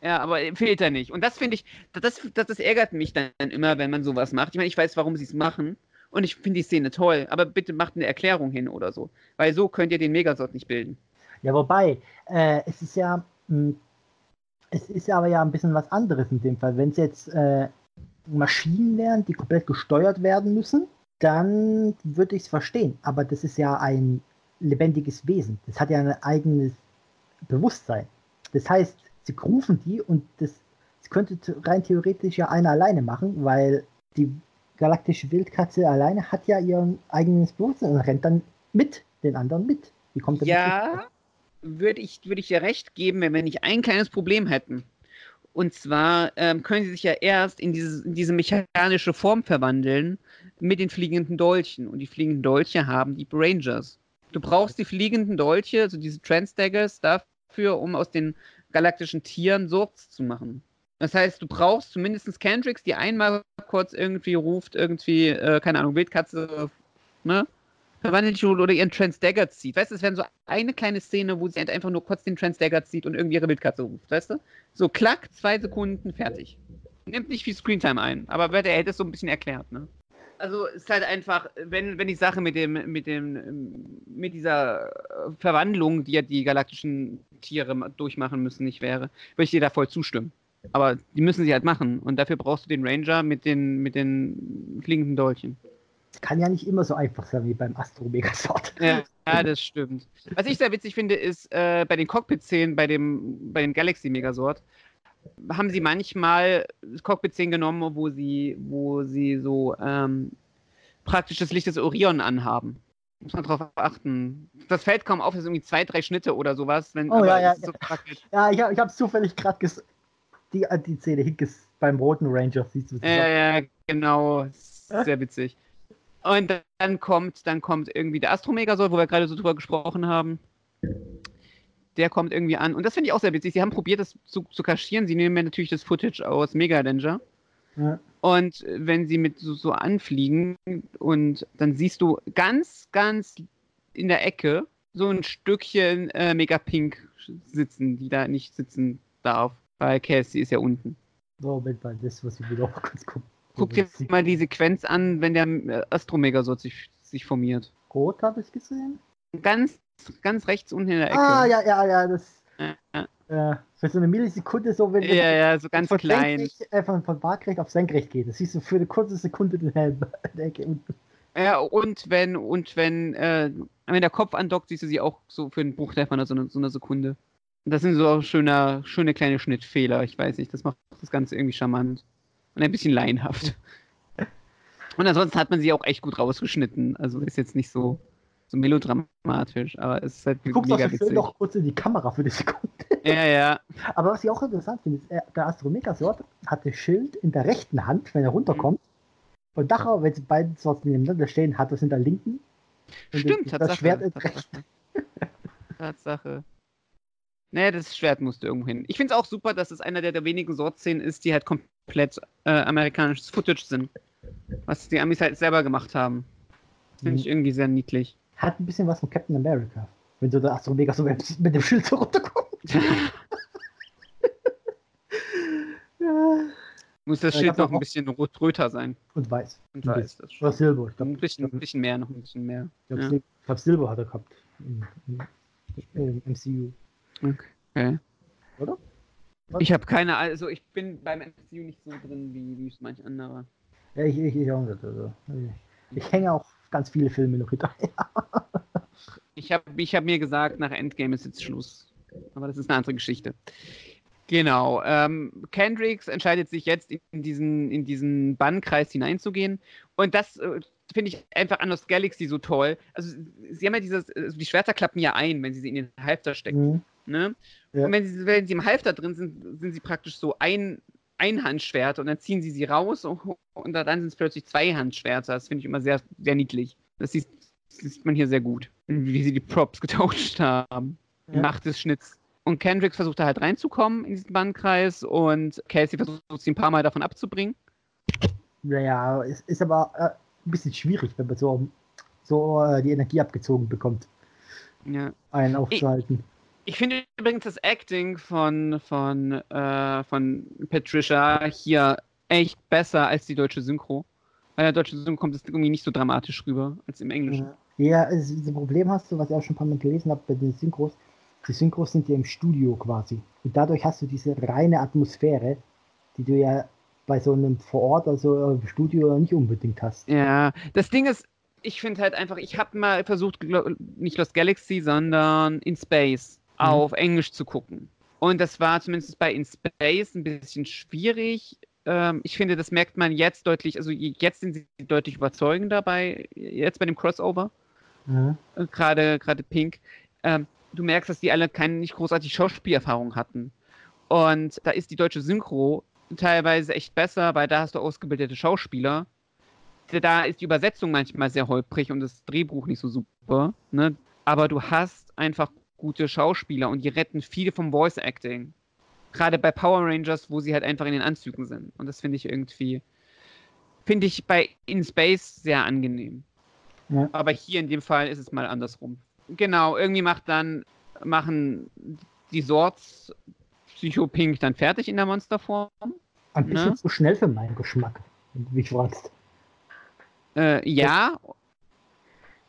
Ja, aber fehlt er nicht. Und das finde ich, das, das, das ärgert mich dann immer, wenn man sowas macht. Ich meine, ich weiß, warum sie es machen. Und ich finde die Szene toll. Aber bitte macht eine Erklärung hin oder so. Weil so könnt ihr den Megasort nicht bilden. Ja, wobei, äh, es ist ja, mh, es ist aber ja ein bisschen was anderes in dem Fall. Wenn es jetzt äh, Maschinen wären, die komplett gesteuert werden müssen, dann würde ich es verstehen. Aber das ist ja ein lebendiges Wesen. Das hat ja ein eigenes Bewusstsein. Das heißt, sie rufen die und das, das könnte rein theoretisch ja einer alleine machen, weil die galaktische Wildkatze alleine hat ja ihr eigenes Bewusstsein und rennt dann mit den anderen mit. Wie kommt das? Ja, würde ich, würd ich dir recht geben, wenn wir nicht ein kleines Problem hätten. Und zwar ähm, können sie sich ja erst in, dieses, in diese mechanische Form verwandeln mit den fliegenden Dolchen. Und die fliegenden Dolche haben die Rangers. Du brauchst die fliegenden Dolche, also diese Trans Daggers, dafür, um aus den galaktischen Tieren Sorts zu machen. Das heißt, du brauchst zumindest Kendrix, die einmal kurz irgendwie ruft, irgendwie, äh, keine Ahnung, Wildkatze, ne? Verwandelt oder ihren Trans Dagger zieht. Weißt du, es wäre so eine kleine Szene, wo sie halt einfach nur kurz den Trans Dagger zieht und irgendwie ihre Wildkatze ruft, weißt du? So, klack, zwei Sekunden, fertig. Nimmt nicht viel Screentime ein, aber er hätte es so ein bisschen erklärt, ne? Also, es ist halt einfach, wenn, wenn die Sache mit dem, mit dem, mit dieser Verwandlung, die ja die galaktischen Tiere durchmachen müssen, nicht wäre, würde ich dir da voll zustimmen. Aber die müssen sie halt machen. Und dafür brauchst du den Ranger mit den, mit den fliegenden Dolchen. Das kann ja nicht immer so einfach sein wie beim Astro Megasort. Ja, ja, das stimmt. Was ich sehr witzig finde, ist, äh, bei den Cockpit-Szenen, bei dem, bei dem Galaxy Megasort, haben sie manchmal Cockpit-Szenen genommen, wo sie, wo sie so ähm, praktisch das Licht des Orion anhaben. Muss man darauf achten. Das fällt kaum auf, dass irgendwie zwei, drei Schnitte oder sowas. Wenn, oh ja, ja, so ja. ja, ich, ich habe es zufällig gerade ges- die, die Szene Hinkes beim roten Ranger. Siehst du, ja, ja, genau. Sehr witzig. Und dann kommt, dann kommt irgendwie der Astro Megasort, wo wir gerade so drüber gesprochen haben. Der kommt irgendwie an. Und das finde ich auch sehr witzig. Sie haben probiert, das zu, zu kaschieren. Sie nehmen ja natürlich das Footage aus Mega Ranger. Ja. Und wenn sie mit so, so anfliegen und dann siehst du ganz, ganz in der Ecke so ein Stückchen äh, Mega Pink sitzen, die da nicht sitzen darf, weil Cassie ist ja unten. Moment mal, das muss ich wieder auch kurz gucken. Guck dir mal die Sequenz an, wenn der Astro Megasort sich, sich formiert. Rot habe ich gesehen. Ganz Ganz rechts unten in der Ecke. Ah, ja, ja, ja, das. Ja, ja. Äh, für so eine Millisekunde, so wenn. Ja, ja, so ganz von klein. Senkrecht, äh, von, von waagrecht auf senkrecht geht. Das siehst du für eine kurze Sekunde in der Ecke unten. Ja, und wenn, und wenn, äh, wenn der Kopf andockt, siehst du sie auch so für einen Bruchteil von so einer, so einer Sekunde. Und das sind so schöne, schöne kleine Schnittfehler. Ich weiß nicht, das macht das Ganze irgendwie charmant. Und ein bisschen laienhaft. Und ansonsten hat man sie auch echt gut rausgeschnitten. Also ist jetzt nicht so. So melodramatisch, aber es ist halt mega witzig. Du guckst auch schön noch kurz in die Kamera für die Sekunde. Ja, ja. Aber was ich auch interessant finde, ist, der Astro Megasord hat das Schild in der rechten Hand, wenn er runterkommt. Mhm. Und Dachau, wenn sie beide Sorts nebeneinander stehen, hat das in der linken. Stimmt, hat das Schwert in der rechten. Tatsache. Naja, das Schwert musste irgendwo hin. Ich finde es auch super, dass es einer der, der wenigen Sort-Szenen ist, die halt komplett äh, amerikanisches Footage sind. Was die Amis halt selber gemacht haben. Finde ich irgendwie sehr niedlich. Hat ein bisschen was von Captain America. Wenn so der Astro Megasort so mit dem Schild so runterkommt. Ja. Muss das Schild noch ein bisschen rot-röter sein. Und weiß. Und weiß. Das Oder Silber. Ich glaub, ein bisschen, ein bisschen mehr, noch ein bisschen mehr. Ich glaube, ja. Silber hat er gehabt. Im, im, im M C U. Okay. Oder? Was? Ich habe keine, also ich bin beim M C U nicht so drin, wie, wie es manch anderer. Ja, ich, ich, ich auch nicht. Also. Ich, ich hänge auch ganz viele Filme noch hinterher. Ich habe ich hab mir gesagt, nach Endgame ist jetzt Schluss. Aber das ist eine andere Geschichte. Genau. Ähm, Kendrix entscheidet sich jetzt, in diesen, in diesen Bannkreis hineinzugehen. Und das äh, finde ich einfach an Lost Galaxy so toll. Also, sie haben ja dieses, also die Schwerter klappen ja ein, wenn sie sie in den Halfter stecken. Mhm. Ne? Ja. Und wenn sie, wenn sie im Halfter drin sind, sind sie praktisch so ein Einhandschwerter und dann ziehen sie sie raus und, und dann sind es plötzlich Zweihandschwerter. Das finde ich immer sehr, sehr niedlich. Das sieht, das sieht man hier sehr gut, wie sie die Props getauscht haben. Ja. Macht des Schnitts. Und Kendrix versucht da halt reinzukommen in diesen Bannkreis und Cassie versucht sie ein paar Mal davon abzubringen. Naja, es ist aber äh, ein bisschen schwierig, wenn man so, so äh, die Energie abgezogen bekommt, ja. einen aufzuhalten. Ich, ich finde übrigens das Acting von, von, äh, von Patricia hier echt besser als die deutsche Synchro. Weil der deutsche Synchro kommt es irgendwie nicht so dramatisch rüber als im Englischen. Ja, also das Problem hast du, was ich auch schon ein paar Mal gelesen habe bei den Synchros, die Synchros sind ja im Studio quasi. Und dadurch hast du diese reine Atmosphäre, die du ja bei so einem vor Ort, also im Studio nicht unbedingt hast. Ja, das Ding ist, ich finde halt einfach, ich habe mal versucht, nicht Lost Galaxy, sondern In Space mhm. auf Englisch zu gucken. Und das war zumindest bei In Space ein bisschen schwierig. Ich finde, das merkt man jetzt deutlich, also jetzt sind sie deutlich überzeugender bei, jetzt bei dem Crossover. Mhm. Gerade, gerade Pink. Du merkst, dass die alle keine nicht großartig Schauspielerfahrung hatten. Und da ist die deutsche Synchro teilweise echt besser, weil da hast du ausgebildete Schauspieler. Da ist die Übersetzung manchmal sehr holprig und das Drehbuch nicht so super. Ne? Aber du hast einfach gute Schauspieler und die retten viel vom Voice-Acting. Gerade bei Power Rangers, wo sie halt einfach in den Anzügen sind. Und das finde ich irgendwie, finde ich bei In Space sehr angenehm. Ja. Aber hier in dem Fall ist es mal andersrum. Genau, irgendwie macht dann, machen die Sorts Psycho Pink dann fertig in der Monsterform. Ein bisschen ne? zu schnell für meinen Geschmack, wie ich fragst. Äh, ja.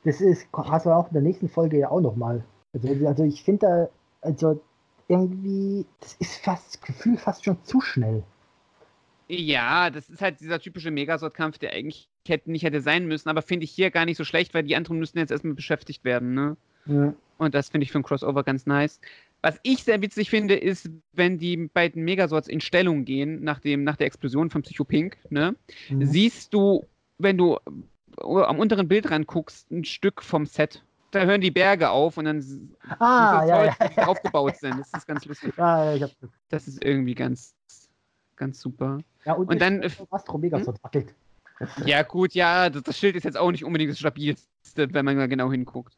Das, das ist, hast du auch in der nächsten Folge ja auch nochmal. Also, also ich finde da, also irgendwie, das ist fast, das Gefühl fast schon zu schnell. Ja, das ist halt dieser typische Megasort-Kampf, der eigentlich hätte, nicht hätte sein müssen, aber finde ich hier gar nicht so schlecht, weil die anderen müssen jetzt erstmal beschäftigt werden, ne? Ja. Und das finde ich für ein Crossover ganz nice. Was ich sehr witzig finde, ist, wenn die beiden Megasorts in Stellung gehen, nach, dem, nach der Explosion von Psycho Pink, ne? Mhm. Siehst du, wenn du am unteren Bildrand guckst, ein Stück vom Set. Da hören die Berge auf und dann ah, ja, Holz, ja, ja. die aufgebaut sind. Das ist ganz lustig. Ja, ich hab... Das ist irgendwie ganz... Ganz super. Ja, und, und dann. Astro Megasort wackelt. Ja, gut, ja, das, das Schild ist jetzt auch nicht unbedingt das stabilste, wenn man da genau hinguckt.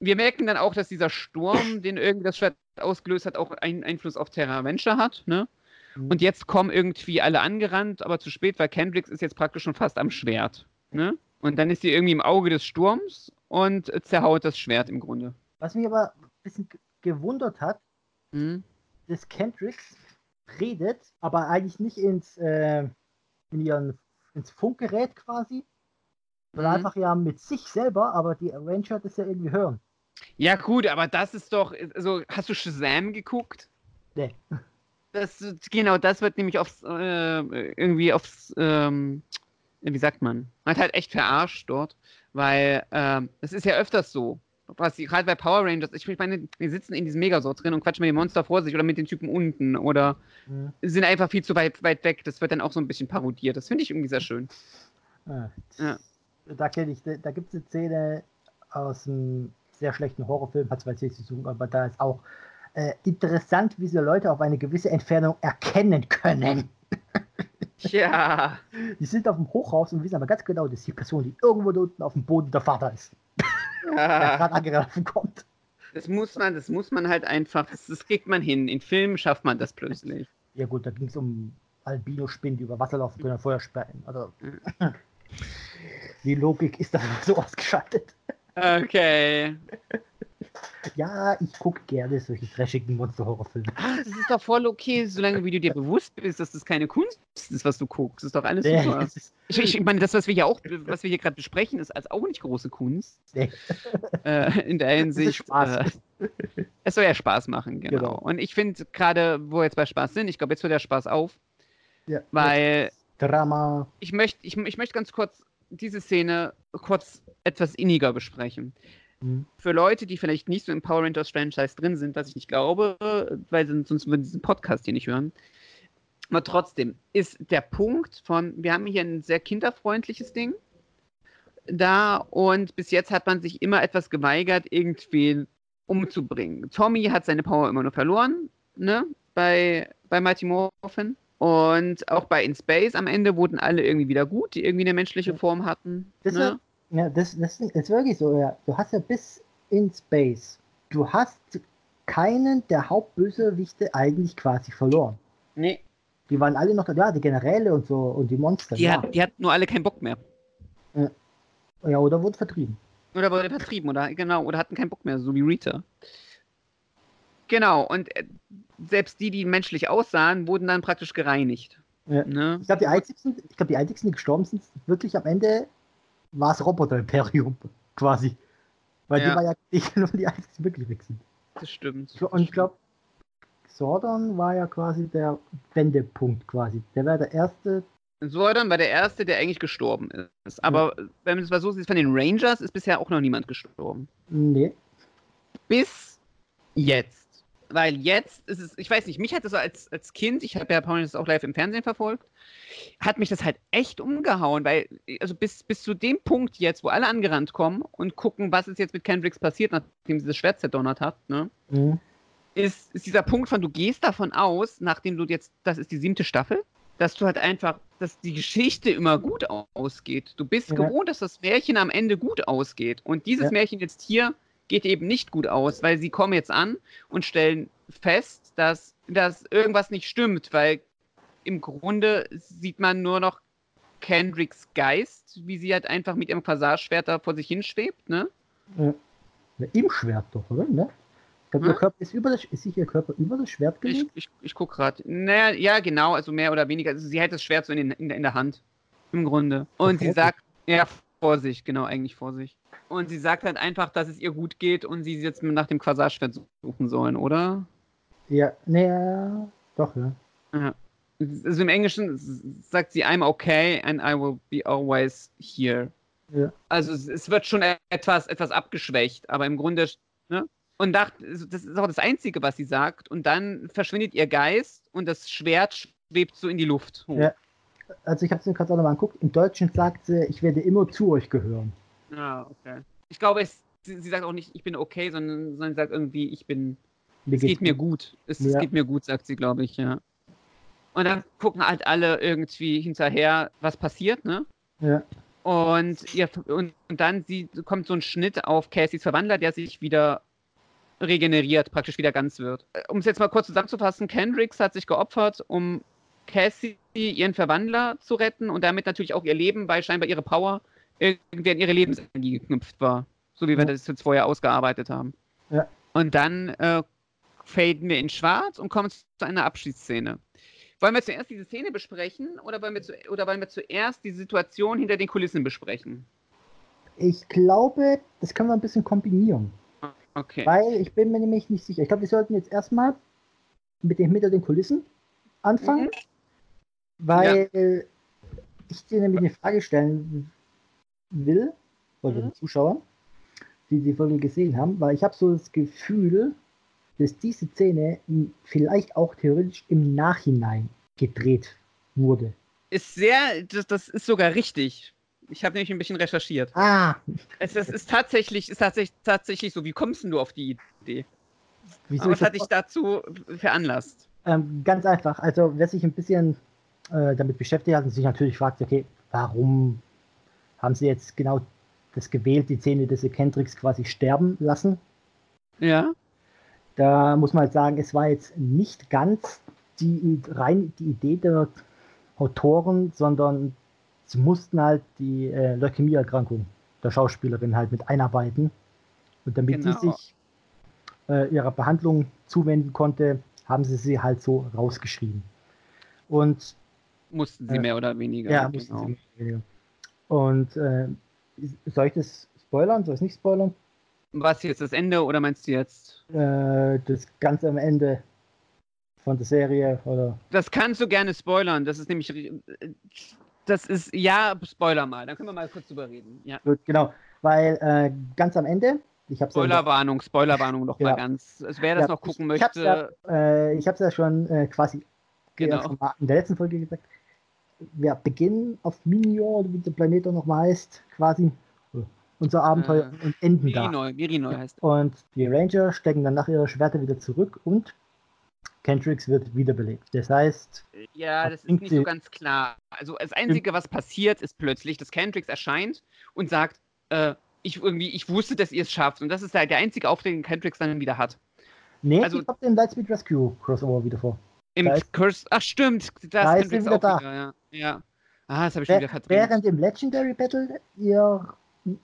Wir merken dann auch, dass dieser Sturm, den irgendwie das Schwert ausgelöst hat, auch einen Einfluss auf Terra Venture hat, ne? Mhm. Und jetzt kommen irgendwie alle angerannt, aber zu spät, weil Kendrix ist jetzt praktisch schon fast am Schwert, ne? Und dann ist sie irgendwie im Auge des Sturms und zerhaut das Schwert im Grunde. Was mich aber ein bisschen gewundert hat, mhm. dass Kendrix redet, aber eigentlich nicht ins äh, in ihren, ins Funkgerät quasi, sondern mhm. einfach ja mit sich selber, aber die Ranger das ja irgendwie hören. Ja gut, aber das ist doch, also hast du Shazam geguckt? Nee. Das, genau, das wird nämlich aufs, äh, irgendwie aufs, ähm, wie sagt man, man hat halt echt verarscht dort, weil ähm, das ist ja öfters so. Was die, gerade bei Power Rangers, ich meine, die sitzen in diesem Megasort drin und quatschen mit dem Monster vor sich oder mit den Typen unten oder ja. sind einfach viel zu weit, weit weg. Das wird dann auch so ein bisschen parodiert. Das finde ich irgendwie sehr schön. Ja. Ja. Da kenne ich, da gibt es eine Szene aus einem sehr schlechten Horrorfilm, hat zwar nichts zu suchen, aber da ist auch äh, interessant, wie so Leute auf eine gewisse Entfernung erkennen können. Ja. Die sind auf dem Hochhaus und wissen aber ganz genau, dass die Person, die irgendwo da unten auf dem Boden der Vater ist. Ja. Der gerade angelaufen kommt. Das muss man, das muss man halt einfach, das, das kriegt man hin. In Filmen schafft man das plötzlich. Ja gut, da ging es um Albino-Spinnen, die über Wasser laufen können, Feuer sperren. Also, die Logik ist da so ausgeschaltet. Okay. Ja, ich gucke gerne solche trashigen Monster-Horrorfilme. Ach, das ist doch voll okay, solange wie du dir bewusst bist, dass das keine Kunst ist, was du guckst. Das ist doch alles nee, super. Ich, ich meine, das, was wir hier auch, was wir hier gerade besprechen, ist als auch nicht große Kunst. Nee. Äh, in der Hinsicht. Spaß. Äh, es soll ja Spaß machen, genau. genau. Und ich finde gerade, wo wir jetzt bei Spaß sind, ich glaube, jetzt hört der Spaß auf. Ja. Weil. Drama. Ich möchte ich, ich möcht ganz kurz diese Szene kurz etwas inniger besprechen. Für Leute, die vielleicht nicht so im Power Rangers Franchise drin sind, was ich nicht glaube, weil sonst würden sie diesen Podcast hier nicht hören. Aber trotzdem ist der Punkt von, wir haben hier ein sehr kinderfreundliches Ding da und bis jetzt hat man sich immer etwas geweigert, irgendwie umzubringen. Tommy hat seine Power immer nur verloren, ne, bei, bei Mighty Morphin und auch bei In Space am Ende wurden alle irgendwie wieder gut, die irgendwie eine menschliche Form hatten, das ne? Ja, das, das ist wirklich so, ja. Du hast ja bis In Space, du hast keinen der Hauptbösewichte eigentlich quasi verloren. Nee. Die waren alle noch da, ja, die Generäle und so und die Monster. Die, ja. hat, die hatten nur alle keinen Bock mehr. Ja, ja oder wurden vertrieben. Oder wurden vertrieben, oder genau, oder hatten keinen Bock mehr, so wie Rita. Genau, und selbst die, die menschlich aussahen, wurden dann praktisch gereinigt. Ja. Ne? Ich glaube, die einzigsten, ich glaub, die einzigsten, die gestorben sind, wirklich am Ende... war es Roboter-Imperium, quasi. Weil ja. die war ja nicht nur die einzigen wirklich wechseln. Das stimmt. Und ich glaube, Zordon war ja quasi der Wendepunkt, quasi. Der war der erste. Zordon war der erste, der eigentlich gestorben ist. Aber ja. wenn man es mal so sieht, von den Rangers ist bisher auch noch niemand gestorben. Nee. Bis jetzt. Weil jetzt ist es, ich weiß nicht, mich hat das als, als Kind, ich habe ja Power Rangers auch live im Fernsehen verfolgt, hat mich das halt echt umgehauen, weil, also bis, bis zu dem Punkt jetzt, wo alle angerannt kommen und gucken, was ist jetzt mit Kendrix passiert, nachdem sie das Schwert zerdonnert hat, ne, mhm. ist, ist dieser Punkt von, du gehst davon aus, nachdem du jetzt, das ist die siebte Staffel, dass du halt einfach, dass die Geschichte immer gut ausgeht. Du bist ja. gewohnt, dass das Märchen am Ende gut ausgeht. Und dieses ja. Märchen jetzt hier geht eben nicht gut aus, weil sie kommen jetzt an und stellen fest, dass, dass irgendwas nicht stimmt, weil im Grunde sieht man nur noch Kendricks Geist, wie sie halt einfach mit ihrem Quasar-Schwert da vor sich hinschwebt, ne? Ja. Ja, im Schwert doch, oder? Ne? Ich glaub, hm? ihr Körper ist, über das, ist sich ihr Körper über das Schwert gelegt? Ich, ich, ich guck gerade. Naja, ja, genau, also mehr oder weniger. Also sie hält das Schwert so in, den, in, der, in der Hand, im Grunde. Und okay. sie sagt, ja, vor sich, genau, eigentlich vor sich. Und sie sagt halt einfach, dass es ihr gut geht und sie jetzt nach dem Quasar-Schwert suchen sollen, oder? Ja, naja, doch, ja. ja. Also im Englischen sagt sie, I'm okay and I will be always here. Ja. Also es wird schon etwas, etwas abgeschwächt, aber im Grunde, ne? Und dachte, das ist auch das Einzige, was sie sagt. Und dann verschwindet ihr Geist und das Schwert schwebt so in die Luft hoch. Ja. Also ich habe es mir gerade auch nochmal angeguckt. Im Deutschen sagt sie, ich werde immer zu euch gehören. Ah, okay. Ich glaube, es, sie, sie sagt auch nicht, ich bin okay, sondern, sondern sie sagt irgendwie, ich bin, es geht mir gut. Es, ja. es geht mir gut, sagt sie, glaube ich, ja. Und dann gucken halt alle irgendwie hinterher, was passiert, ne? Ja. Und, ja, und, und dann sie, kommt so ein Schnitt auf Cassies Verwandler, der sich wieder regeneriert, praktisch wieder ganz wird. Um es jetzt mal kurz zusammenzufassen, Kendrix hat sich geopfert, um Cassie ihren Verwandler zu retten und damit natürlich auch ihr Leben, weil scheinbar ihre Power irgendwie an ihre Lebensenergie geknüpft war. So wie wir ja. das jetzt vorher ausgearbeitet haben. Ja. Und dann äh, faden wir in schwarz und kommen zu einer Abschiedsszene. Wollen wir zuerst diese Szene besprechen oder wollen wir, zu, oder wollen wir zuerst die Situation hinter den Kulissen besprechen? Ich glaube, das können wir ein bisschen kombinieren. Okay. Weil ich bin mir nämlich nicht sicher. Ich glaube, wir sollten jetzt erstmal mit dem hinter den Kulissen anfangen, mhm. weil ja. ich dir nämlich eine Frage stellen will, oder mhm. den Zuschauern, die die Folge gesehen haben, weil ich habe so das Gefühl, dass diese Szene vielleicht auch theoretisch im Nachhinein gedreht wurde. Ist sehr, das, das ist sogar richtig. Ich habe nämlich ein bisschen recherchiert. Ah! Es, das ist tatsächlich, ist tatsächlich, tatsächlich so, wie kommst denn du auf die Idee? Wieso Aber was hat dich dazu veranlasst? Ähm, ganz einfach. Also, wer sich ein bisschen äh, damit beschäftigt hat und sich natürlich fragt, okay, warum haben sie jetzt genau das gewählt, die Szene, dass sie Kendrix quasi sterben lassen? Ja. Da muss man halt sagen, es war jetzt nicht ganz die, rein die Idee der Autoren, sondern sie mussten halt die äh, Leukämieerkrankung der Schauspielerin halt mit einarbeiten. Und damit genau. sie sich äh, ihrer Behandlung zuwenden konnte, haben sie sie halt so rausgeschrieben. Und mussten sie äh, mehr oder weniger. Ja, genau. mussten sie mehr oder weniger. Und äh, soll ich das spoilern? Soll ich es nicht spoilern? Was jetzt das Ende oder meinst du jetzt? Äh, das ganz am Ende von der Serie oder? Das kannst du gerne spoilern. Das ist nämlich, das ist ja Spoiler mal. Dann können wir mal kurz drüber reden. Ja. Gut, genau, weil äh, ganz am Ende. Spoilerwarnung, ja Spoilerwarnung noch ja. mal ganz. Also wer das ja, noch gucken ich, ich möchte. Hab's ja, äh, ich habe es ja schon äh, quasi genau. in der letzten Folge gesagt. Wir beginnen auf Minion, oder wie der Planet noch mal heißt, quasi unser Abenteuer äh, und enden Virino, da. Virino heißt ja. Und die Ranger stecken dann nach ihre Schwerter wieder zurück und Kendrix wird wiederbelebt. Das heißt... Ja, das ist nicht so ganz klar. Also das Einzige, was passiert, ist plötzlich, dass Kendrix erscheint und sagt, äh, Ich, irgendwie, ich wusste, dass ihr es schafft. Und das ist der, der einzige Auftrag, den Kendrix dann wieder hat. Nee, also, ich hab den Lightspeed Rescue Crossover wieder vor. Im Curse, ach stimmt, das da ist Kendrix auch wieder, wieder ja. ja. Ah, das habe ich schon wieder verdreht. Während im Legendary Battle ihr...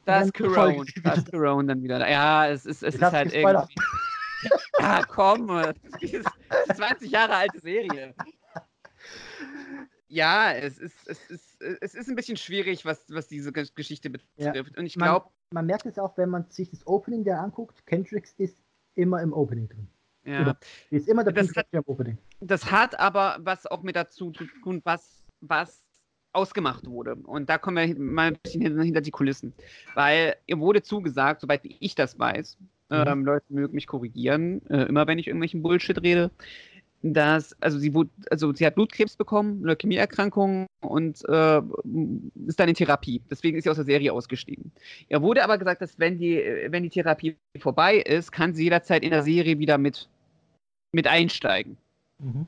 Da ist Corone, da ist Corone dann wieder da. Ja, es ist, es ist halt irgendwie... ah, komm, das ist zwanzig Jahre alte Serie. Ja, es ist, es ist, es ist ein bisschen schwierig, was, was diese Geschichte betrifft. Ja. Und ich glaube... Man merkt es auch, wenn man sich das Opening da anguckt, Kendrix ist immer im Opening drin. Ja. Oder, ist immer der das, hat, im Opening. Das hat aber was auch mit dazu zu tun, was, was ausgemacht wurde. Und da kommen wir mal ein bisschen hinter die Kulissen. Weil ihr wurde zugesagt, soweit ich das weiß, mhm. ähm, Leute mögen mich korrigieren, äh, immer wenn ich irgendwelchen Bullshit rede, dass, also sie, wurde, also sie hat Blutkrebs bekommen, Leukämieerkrankung und äh, ist dann in Therapie. Deswegen ist sie aus der Serie ausgestiegen. Ihr wurde aber gesagt, dass wenn die, wenn die Therapie vorbei ist, kann sie jederzeit in der Serie wieder mit, mit einsteigen. Mhm.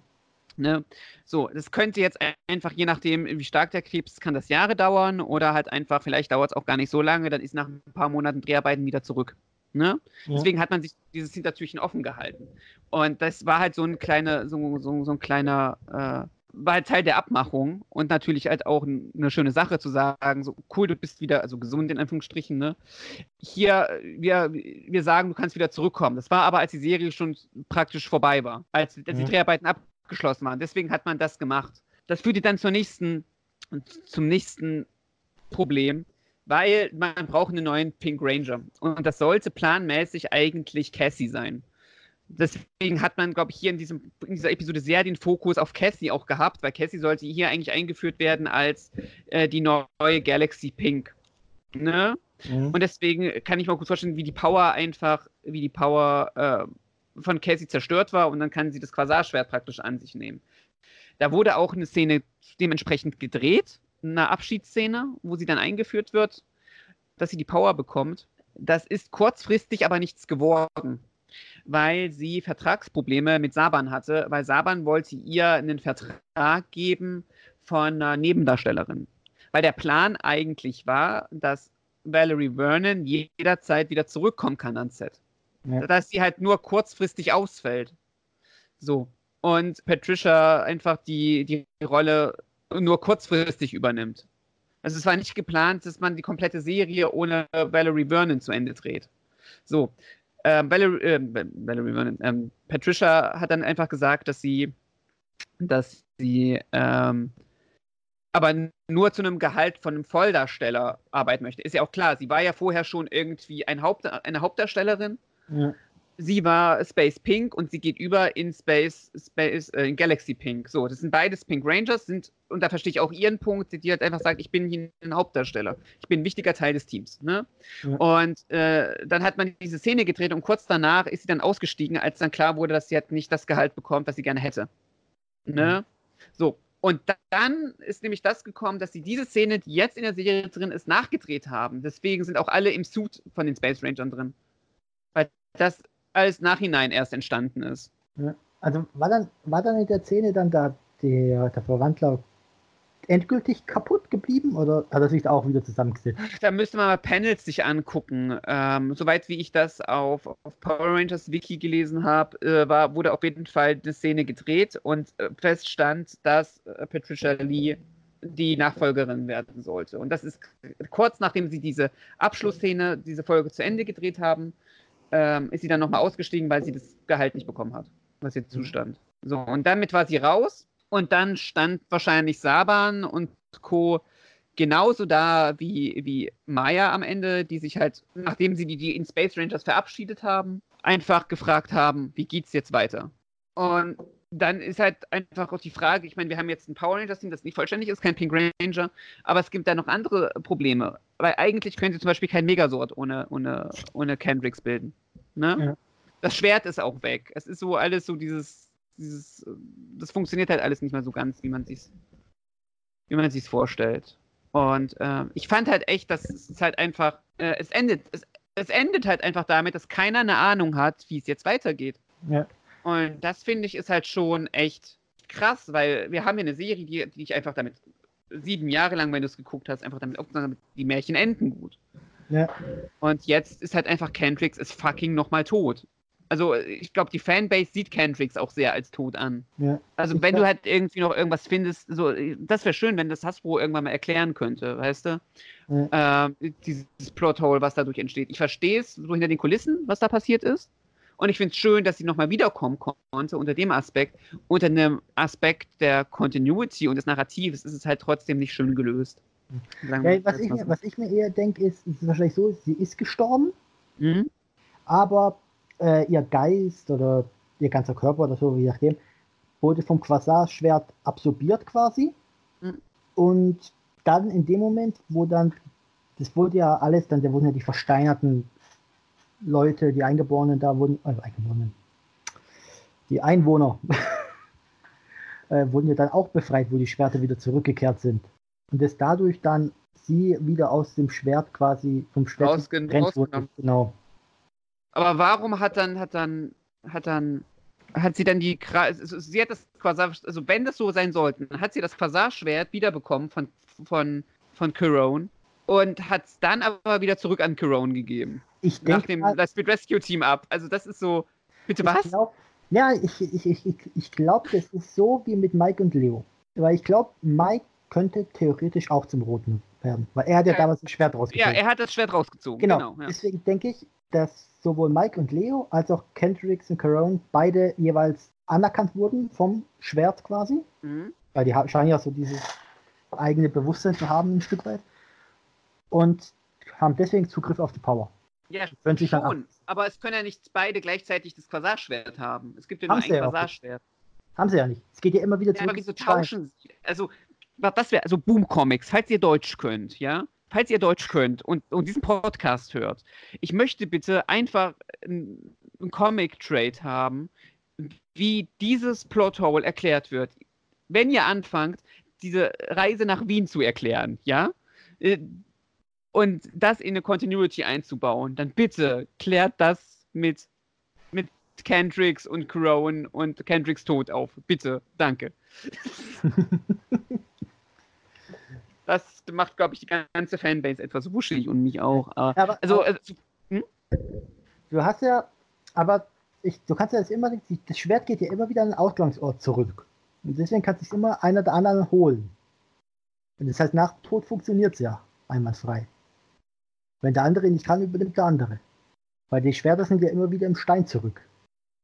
Ne? So, das könnte jetzt einfach, je nachdem, wie stark der Krebs ist, kann das Jahre dauern oder halt einfach, vielleicht dauert es auch gar nicht so lange, dann ist nach ein paar Monaten Dreharbeiten wieder zurück. Ne? Ja. Deswegen hat man sich dieses Hintertürchen offen gehalten. Und das war halt so ein kleiner, so, so, so ein kleiner, äh, war halt Teil der Abmachung und natürlich halt auch eine schöne Sache zu sagen, so cool, du bist wieder, also gesund in Anführungsstrichen, ne? Hier, wir, wir sagen, du kannst wieder zurückkommen. Das war aber, als die Serie schon praktisch vorbei war, als, als die ja. Dreharbeiten abgeschlossen waren. Deswegen hat man das gemacht. Das führte dann zur nächsten, zum nächsten Problem. Weil man braucht einen neuen Pink Ranger. Und das sollte planmäßig eigentlich Cassie sein. Deswegen hat man, glaube ich, hier in, diesem, in dieser Episode sehr den Fokus auf Cassie auch gehabt, weil Cassie sollte hier eigentlich eingeführt werden als äh, die neue Galaxy Pink. Ne? Mhm. Und deswegen kann ich mal kurz vorstellen, wie die Power einfach, wie die Power äh, von Cassie zerstört war und dann kann sie das Quasar-Schwert praktisch an sich nehmen. Da wurde auch eine Szene dementsprechend gedreht, eine Abschiedsszene, wo sie dann eingeführt wird, dass sie die Power bekommt. Das ist kurzfristig aber nichts geworden, weil sie Vertragsprobleme mit Saban hatte, weil Saban wollte ihr einen Vertrag geben von einer Nebendarstellerin. Weil der Plan eigentlich war, dass Valerie Vernon jederzeit wieder zurückkommen kann ans Set. Ja. Dass sie halt nur kurzfristig ausfällt. So. Und Patricia einfach die, die Rolle nur kurzfristig übernimmt. Also es war nicht geplant, dass man die komplette Serie ohne Valerie Vernon zu Ende dreht. So, ähm, Valerie, äh, Valerie Vernon, ähm, Patricia hat dann einfach gesagt, dass sie, dass sie ähm, aber nur zu einem Gehalt von einem Volldarsteller arbeiten möchte. Ist ja auch klar, sie war ja vorher schon irgendwie ein Haupt, eine Hauptdarstellerin. Ja. Sie war Space Pink und sie geht über in Space, Space äh, in Galaxy Pink. So, das sind beides Pink Rangers, sind, und da verstehe ich auch ihren Punkt, die halt einfach sagt, ich bin hier ein Hauptdarsteller. Ich bin ein wichtiger Teil des Teams. Ne? Ja. Und äh, dann hat man diese Szene gedreht und kurz danach ist sie dann ausgestiegen, als dann klar wurde, dass sie halt nicht das Gehalt bekommt, was sie gerne hätte. Ne? Mhm. So, und dann ist nämlich das gekommen, dass sie diese Szene, die jetzt in der Serie drin ist, nachgedreht haben. Deswegen sind auch alle im Suit von den Space Rangern drin. Weil das als Nachhinein erst entstanden ist. Also war dann, war dann in der Szene dann da der, der Verwandler endgültig kaputt geblieben oder hat er sich da auch wieder zusammengesetzt? Da müsste man mal Panels sich angucken. Ähm, soweit wie ich das auf, auf Power Rangers Wiki gelesen habe, äh, war wurde auf jeden Fall eine Szene gedreht und äh, feststand, dass äh, Patricia Lee die Nachfolgerin werden sollte. Und das ist kurz nachdem sie diese Abschlussszene, diese Folge zu Ende gedreht haben, ähm, ist sie dann nochmal ausgestiegen, weil sie das Gehalt nicht bekommen hat, was ihr zustand. So, und damit war sie raus und dann stand wahrscheinlich Saban und Co. genauso da wie, wie Maya am Ende, die sich halt, nachdem sie die, die in Space Rangers verabschiedet haben, einfach gefragt haben, wie geht's jetzt weiter? Und dann ist halt einfach auch die Frage, ich meine, wir haben jetzt ein Power Rangers-Team, das nicht vollständig ist, kein Pink Ranger, aber es gibt da noch andere Probleme, weil eigentlich können sie zum Beispiel kein Megasort ohne, ohne, ohne Kendrix bilden. Ne? Ja. Das Schwert ist auch weg. Es ist so alles so dieses, dieses, das funktioniert halt alles nicht mehr so ganz, wie man sich's, wie man sich's vorstellt. Und äh, ich fand halt echt, dass es halt einfach, äh, es endet, es, es endet halt einfach damit, dass keiner eine Ahnung hat, wie es jetzt weitergeht. Ja. Und das, finde ich, ist halt schon echt krass, weil wir haben hier eine Serie, die, die ich einfach damit sieben Jahre lang, wenn du es geguckt hast, einfach damit aufgenommen habe, die Märchen enden gut. Ja. Und jetzt ist halt einfach, Kendrix ist fucking nochmal tot. Also ich glaube, die Fanbase sieht Kendrix auch sehr als tot an. Ja. Also wenn du halt irgendwie noch irgendwas findest, so, das wäre schön, wenn das Hasbro irgendwann mal erklären könnte, weißt du? Ja. Äh, dieses Plothole, was dadurch entsteht. Ich verstehe es so hinter den Kulissen, was da passiert ist. Und ich finde es schön, dass sie nochmal wiederkommen konnte unter dem Aspekt. Unter einem Aspekt der Continuity und des Narrativs ist es halt trotzdem nicht schön gelöst. Ja, was, ich mir, was ich mir eher denke, ist, es ist wahrscheinlich so, sie ist gestorben, mhm. aber äh, ihr Geist oder ihr ganzer Körper oder so, je nachdem, wurde vom Quasar-Schwert absorbiert quasi. Mhm. Und dann in dem Moment, wo dann, das wurde ja alles, dann da wurden ja die versteinerten Leute, die Eingeborenen da wurden, also Eingeborenen, die Einwohner äh, wurden ja dann auch befreit, wo die Schwerter wieder zurückgekehrt sind. Und dass dadurch dann sie wieder aus dem Schwert quasi vom Schwert Ausgen- getrennt wurde. Genau. Aber warum hat dann, hat dann, hat dann, hat sie dann die, sie hat das Quasar, also wenn das so sein sollte, hat sie das Quasar-Schwert wiederbekommen von, von, von Chiron und hat es dann aber wieder zurück an Chiron gegeben. Ich denke nach dem das Speed Rescue Team ab. Also das ist so, bitte was? Glaub, ja, ich, ich, ich, ich glaube, das ist so wie mit Mike und Leo. Weil ich glaube, Mike könnte theoretisch auch zum Roten werden. Weil er hat ja, ja damals das Schwert rausgezogen. Ja, er hat das Schwert rausgezogen. Genau, genau ja. Deswegen denke ich, dass sowohl Mike und Leo als auch Kendrix und Chiron beide jeweils anerkannt wurden vom Schwert quasi. Mhm. Weil die scheinen ja so dieses eigene Bewusstsein zu haben, ein Stück weit. Und haben deswegen Zugriff auf die Power. Ja, schon, aber es können ja nicht beide gleichzeitig das Quasarschwert haben. Es gibt ja nur ein Quasarschwert. Haben sie ja nicht. Es geht ja immer wieder zurück. Ja, aber wieso tauschen sie? Also, was wäre, also Boom-Comics, falls ihr Deutsch könnt, ja? Falls ihr Deutsch könnt und, und diesen Podcast hört. Ich möchte bitte einfach einen Comic-Trade haben, wie dieses Plothole erklärt wird. Wenn ihr anfangt, diese Reise nach Wien zu erklären, ja? Und das in eine Continuity einzubauen, dann bitte klärt das mit, mit Kendrix und Crown und Kendrix Tod auf. Bitte, danke. Das macht, glaube ich, die ganze Fanbase etwas wuschelig und mich auch. Aber, also, aber, hm? Du hast ja, aber ich, du kannst ja das immer, das Schwert geht ja immer wieder an den Ausgangsort zurück. Und deswegen kannst du es immer einer der anderen holen. Und das heißt, nach Tod funktioniert es ja einmal frei. Wenn der andere nicht kann, übernimmt der andere. Weil die Schwerter sind ja immer wieder im Stein zurück.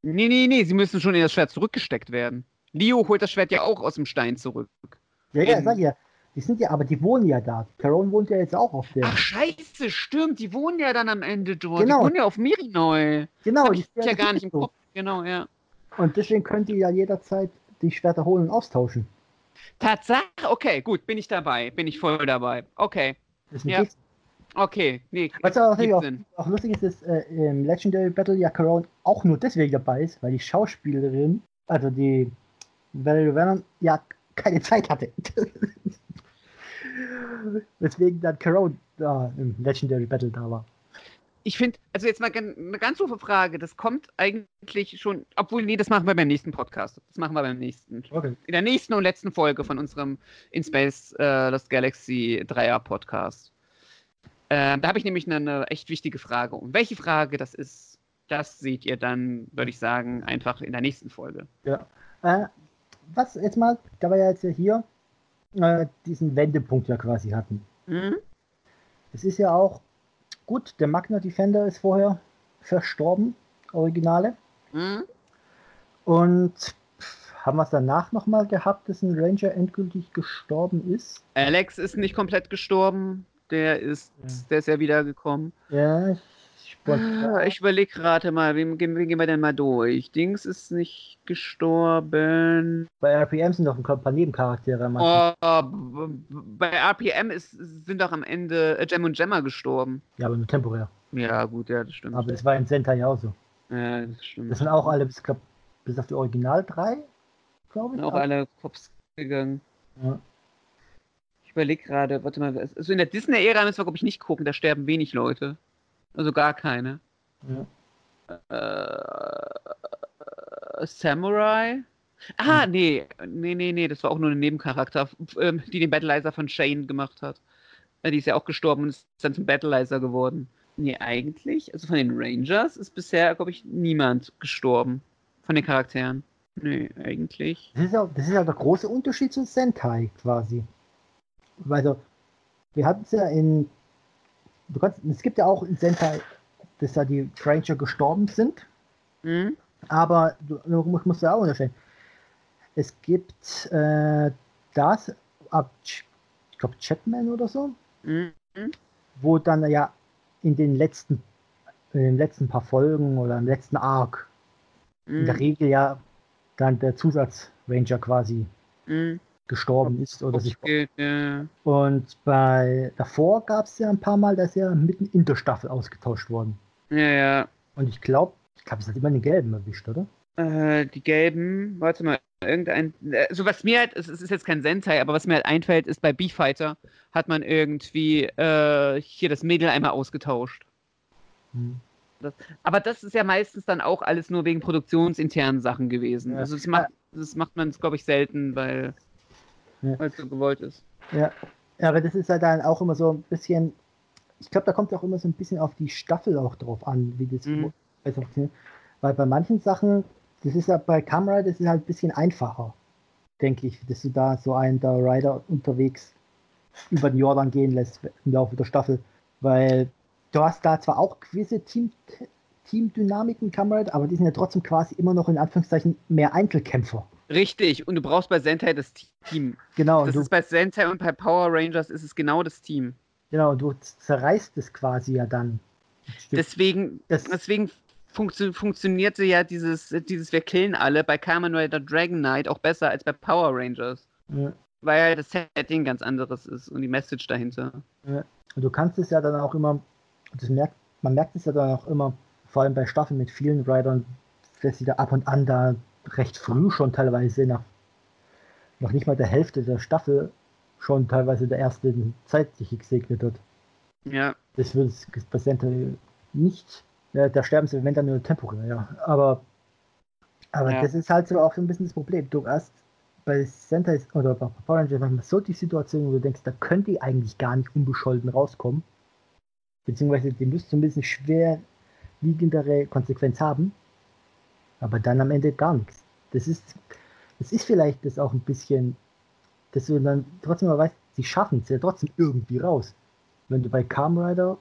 Nee, nee, nee, sie müssen schon in das Schwert zurückgesteckt werden. Leo holt das Schwert ja auch aus dem Stein zurück. Ja, ja, sag ich ja. Die sind ja, aber die wohnen ja da. Chiron wohnt ja jetzt auch auf der... Ach, scheiße, stimmt, die wohnen ja dann am Ende dort. Genau. Die wohnen ja auf Mirinoi. Genau. Die sind ja gar nicht im Kopf. Genau, ja. Und deswegen könnt ihr ja jederzeit die Schwerter holen und austauschen. Tatsache? Okay, gut, bin ich dabei. Bin ich voll dabei. Okay. Das ja. Nichts. Okay, nee. Was auch, auch, auch lustig ist, dass äh, im Legendary Battle ja Chiron auch nur deswegen dabei ist, weil die Schauspielerin, also die Valerie Vernon, ja keine Zeit hatte. Weswegen dann Chiron da im Legendary Battle da war. ich finde, also jetzt mal eine ganz doofe Frage, das kommt eigentlich schon, obwohl, nee, das machen wir beim nächsten Podcast. Das machen wir beim nächsten. Okay. In der nächsten und letzten Folge von unserem In Space äh, Lost Galaxy Dreier Podcast. Äh, da habe ich nämlich eine, eine echt wichtige Frage. Und welche Frage das ist, das seht ihr dann, würde ich sagen, einfach in der nächsten Folge. Ja. Äh, was jetzt mal, da wir ja jetzt hier äh, diesen Wendepunkt ja quasi hatten. Mhm. Es ist ja auch gut, der Magna Defender ist vorher verstorben, Originale. Mhm. Und haben wir es danach nochmal gehabt, dass ein Ranger endgültig gestorben ist? Alex ist nicht komplett gestorben, der ist ja, der ist ja wiedergekommen. Ja, ich, ich, ich überlege gerade mal, wen gehen wir denn mal durch? Dings ist nicht gestorben. Bei R P M sind doch ein paar Nebencharaktere. Oh, bei R P M ist, sind doch am Ende Gem und Gemma gestorben. Ja, aber nur temporär. Ja, gut, ja, das stimmt. Aber das war in Sentai ja auch so. Ja, das stimmt. Das sind auch alle, bis, glaub, bis auf die Original drei, glaube ich. Auch alle Kops gegangen. Ja. Ich überlege gerade, warte mal, also in der Disney-Ära müssen wir, glaube ich, nicht gucken, da sterben wenig Leute. Also gar keine. Ja. Äh, Samurai? Ah, nee. Nee, nee, nee. Das war auch nur ein Nebencharakter, die den Battleizer von Shane gemacht hat. Die ist ja auch gestorben und ist dann zum Battleizer geworden. Nee, eigentlich. Also von den Rangers ist bisher, glaube ich, niemand gestorben. Von den Charakteren. Nee, eigentlich. Das ist ja, das ist ja der große Unterschied zu Sentai quasi. Also, wir hatten es ja in... Du kannst, es gibt ja auch in Sentai, dass da die Ranger gestorben sind, mhm, aber du, du musst ja auch unterscheiden. Es gibt äh, das, ab, ich glaube Chapman oder so, mhm, wo dann ja in den letzten, in den letzten paar Folgen oder im letzten Arc, mhm, in der Regel ja dann der Zusatzranger quasi, mhm, gestorben ist oder sich geht, ja. Und bei davor gab es ja ein paar Mal, da ist ja mitten in der Staffel ausgetauscht worden. Ja, ja. Und ich glaube, ich glaube, es hat immer den Gelben erwischt, oder? Äh, die Gelben, warte mal, irgendein, also was mir halt, es ist jetzt kein Sentai, aber was mir halt einfällt, ist bei B-Fighter hat man irgendwie äh, hier das Mädel einmal ausgetauscht. Hm. Das, aber das ist ja meistens dann auch alles nur wegen produktionsinternen Sachen gewesen. Ja. Also das macht, das macht man, glaube ich, selten, weil ja, weil es so gewollt ist. Ja, aber das ist ja halt dann auch immer so ein bisschen, ich glaube, da kommt es auch immer so ein bisschen auf die Staffel auch drauf an, wie das mhm. funktioniert. Weil bei manchen Sachen, das ist ja bei Kamera, das ist halt ein bisschen einfacher, denke ich, dass du da so einen der Rider unterwegs über den Jordan gehen lässt im Laufe der Staffel. Weil du hast da zwar auch gewisse Team, Teamdynamiken, Kamera, aber die sind ja trotzdem quasi immer noch in Anführungszeichen mehr Einzelkämpfer. Richtig, und du brauchst bei Sentai das Team. Genau. Das du, ist bei Sentai und bei Power Rangers ist es genau das Team. Genau, du zerreißt es quasi ja dann. Deswegen, das, deswegen funktio- funktionierte ja dieses, dieses wir killen alle bei Kamen Rider Dragon Knight auch besser als bei Power Rangers. Ja. Weil ja das Setting ganz anderes ist und die Message dahinter. Ja. Und du kannst es ja dann auch immer, das merkt, man merkt es ja dann auch immer, vor allem bei Staffeln mit vielen Riders, dass sie da ab und an da recht früh schon teilweise nach noch nicht mal der Hälfte der Staffel schon teilweise der ersten Zeit sich gesegnet hat. Ja. Das wird das Präsente nicht. Ja, da sterben sie, wenn dann nur temporär, ja. Aber, aber ja, das ist halt so auch so ein bisschen das Problem. Du hast bei Sentai oder bei Power Rangers manchmal so die Situation, wo du denkst, da könnt ihr eigentlich gar nicht unbescholten rauskommen. Beziehungsweise die müsst so ein bisschen schwerwiegendere Konsequenz haben. Aber dann am Ende gar nichts. Das ist, das ist vielleicht das auch ein bisschen, dass du dann trotzdem mal weißt, sie schaffen es ja trotzdem irgendwie raus. Wenn du bei Kamen Rider,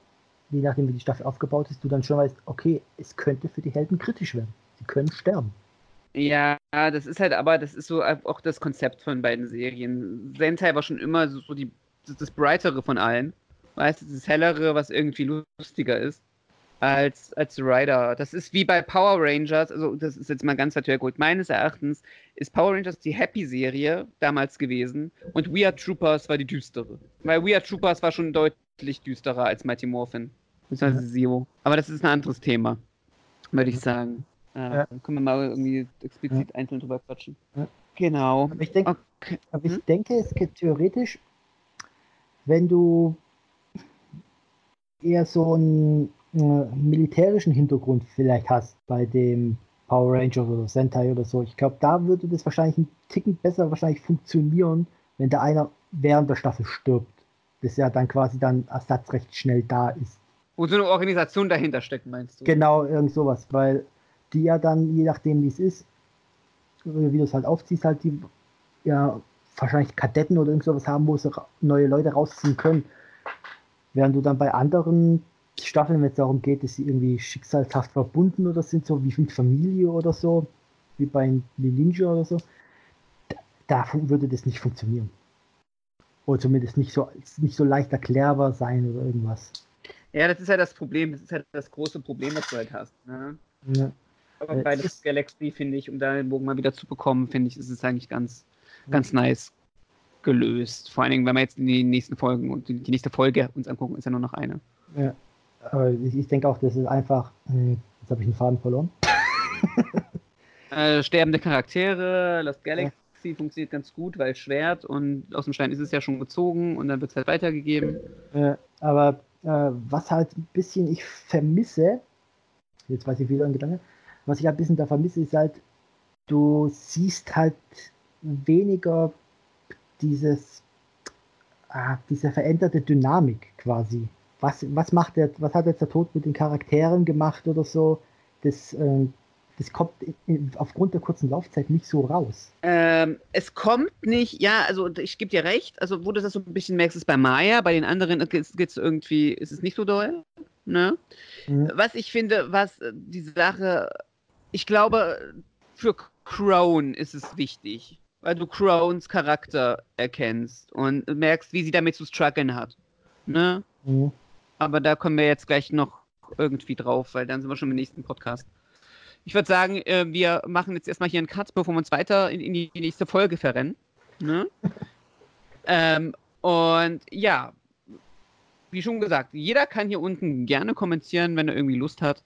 je nachdem wie die Staffel aufgebaut ist, du dann schon weißt, okay, es könnte für die Helden kritisch werden. Sie können sterben. Ja, das ist halt aber, das ist so auch das Konzept von beiden Serien. Sentai war schon immer so die, das Brightere von allen. Weißt du, das Hellere, was irgendwie lustiger ist. Als, als Rider. Das ist wie bei Power Rangers, also das ist jetzt mal ganz natürlich gut. Meines Erachtens ist Power Rangers die Happy-Serie damals gewesen und We Are Troopers war die düstere. Weil We Are Troopers war schon deutlich düsterer als Mighty Morphin. Beziehungsweise ja. Zero. Aber das ist ein anderes Thema, würde ich sagen. Ja. Äh, können wir mal irgendwie explizit ja. einzeln drüber quatschen. Ja. Genau. Aber ich, denk, okay. aber ich hm? denke, es gibt theoretisch, wenn du eher so ein äh, militärischen Hintergrund vielleicht hast bei dem Power Ranger oder Sentai oder so. Ich glaube, da würde das wahrscheinlich einen Ticken besser wahrscheinlich funktionieren, wenn da einer während der Staffel stirbt. Das ja dann quasi dann Ersatz recht schnell da ist. Wo so eine Organisation dahinter steckt, meinst du? Genau, irgend sowas, weil die ja dann, je nachdem wie es ist, wie du es halt aufziehst, halt die ja wahrscheinlich Kadetten oder irgend sowas haben, wo sie neue Leute rausziehen können. Während du dann bei anderen Staffeln, wenn es darum geht, dass sie irgendwie schicksalshaft verbunden oder sind, so wie mit Familie oder so, wie bei Ninja oder so, da, da würde das nicht funktionieren. Oder zumindest nicht so, nicht so leicht erklärbar sein oder irgendwas. Ja, das ist ja das Problem, das ist ja das große Problem, was du halt hast. Ne? Ja. Aber bei Lost Galaxy, finde ich, um da den Bogen mal wieder zu bekommen, finde ich, ist es eigentlich ganz, ganz nice gelöst. Vor allen Dingen, wenn wir jetzt in die nächsten Folgen und die nächste Folge uns angucken, ist ja nur noch eine. Ja. Aber ich denke auch, das ist einfach. Jetzt habe ich einen Faden verloren. äh, sterbende Charaktere, Lost Galaxy ja. Funktioniert ganz gut, weil Schwert und aus dem Stein ist es ja schon gezogen und dann wird es halt weitergegeben. Ja, aber äh, was halt ein bisschen ich vermisse, jetzt weiß ich wieder einen Gedanken, was ich ein bisschen da vermisse, ist halt, du siehst halt weniger dieses, ah, diese veränderte Dynamik quasi. Was, was macht der, was hat jetzt der Tod mit den Charakteren gemacht oder so? Das, äh, das kommt aufgrund der kurzen Laufzeit nicht so raus. Ähm, es kommt nicht, ja, also ich gebe dir recht, also wo du das so ein bisschen merkst, ist bei Maya, bei den anderen geht's irgendwie, ist es nicht so doll, ne? Mhm. Was ich finde, was die Sache, ich glaube, für Crown ist es wichtig, weil du Crowns Charakter erkennst und merkst, wie sie damit zu strugglen hat, ne? Mhm. Aber da kommen wir jetzt gleich noch irgendwie drauf, weil dann sind wir schon im nächsten Podcast. Ich würde sagen, äh, wir machen jetzt erstmal hier einen Cut, bevor wir uns weiter in, in die nächste Folge verrennen. Ne? ähm, und ja, wie schon gesagt, jeder kann hier unten gerne kommentieren, wenn er irgendwie Lust hat.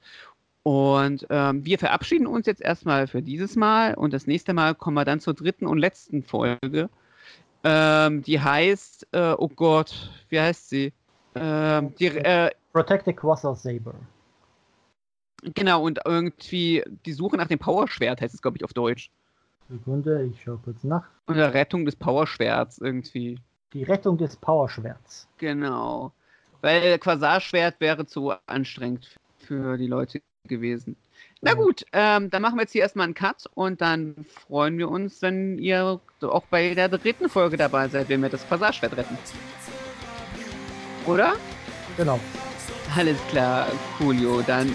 Und ähm, wir verabschieden uns jetzt erstmal für dieses Mal und das nächste Mal kommen wir dann zur dritten und letzten Folge. Ähm, die heißt, äh, oh Gott, wie heißt sie? Ähm, die, äh, Protect the Quasar Saber. Genau, und irgendwie die Suche nach dem Power-Schwert heißt es, glaube ich, auf Deutsch. Sekunde, ich schaue kurz nach. Oder Rettung des Power-Schwerts irgendwie. Die Rettung des Power-Schwerts. Genau. Weil Quasar-Schwert wäre zu anstrengend für die Leute gewesen. Na gut, ähm, dann machen wir jetzt hier erstmal einen Cut und dann freuen wir uns, wenn ihr auch bei der dritten Folge dabei seid, wenn wir das Quasar-Schwert retten. Oder? Genau. Alles klar, coolio. Dann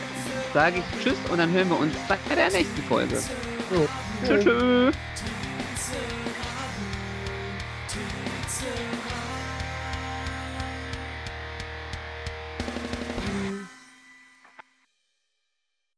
sage ich Tschüss und dann hören wir uns bei der nächsten Folge. So. Tschüss. Tschüss.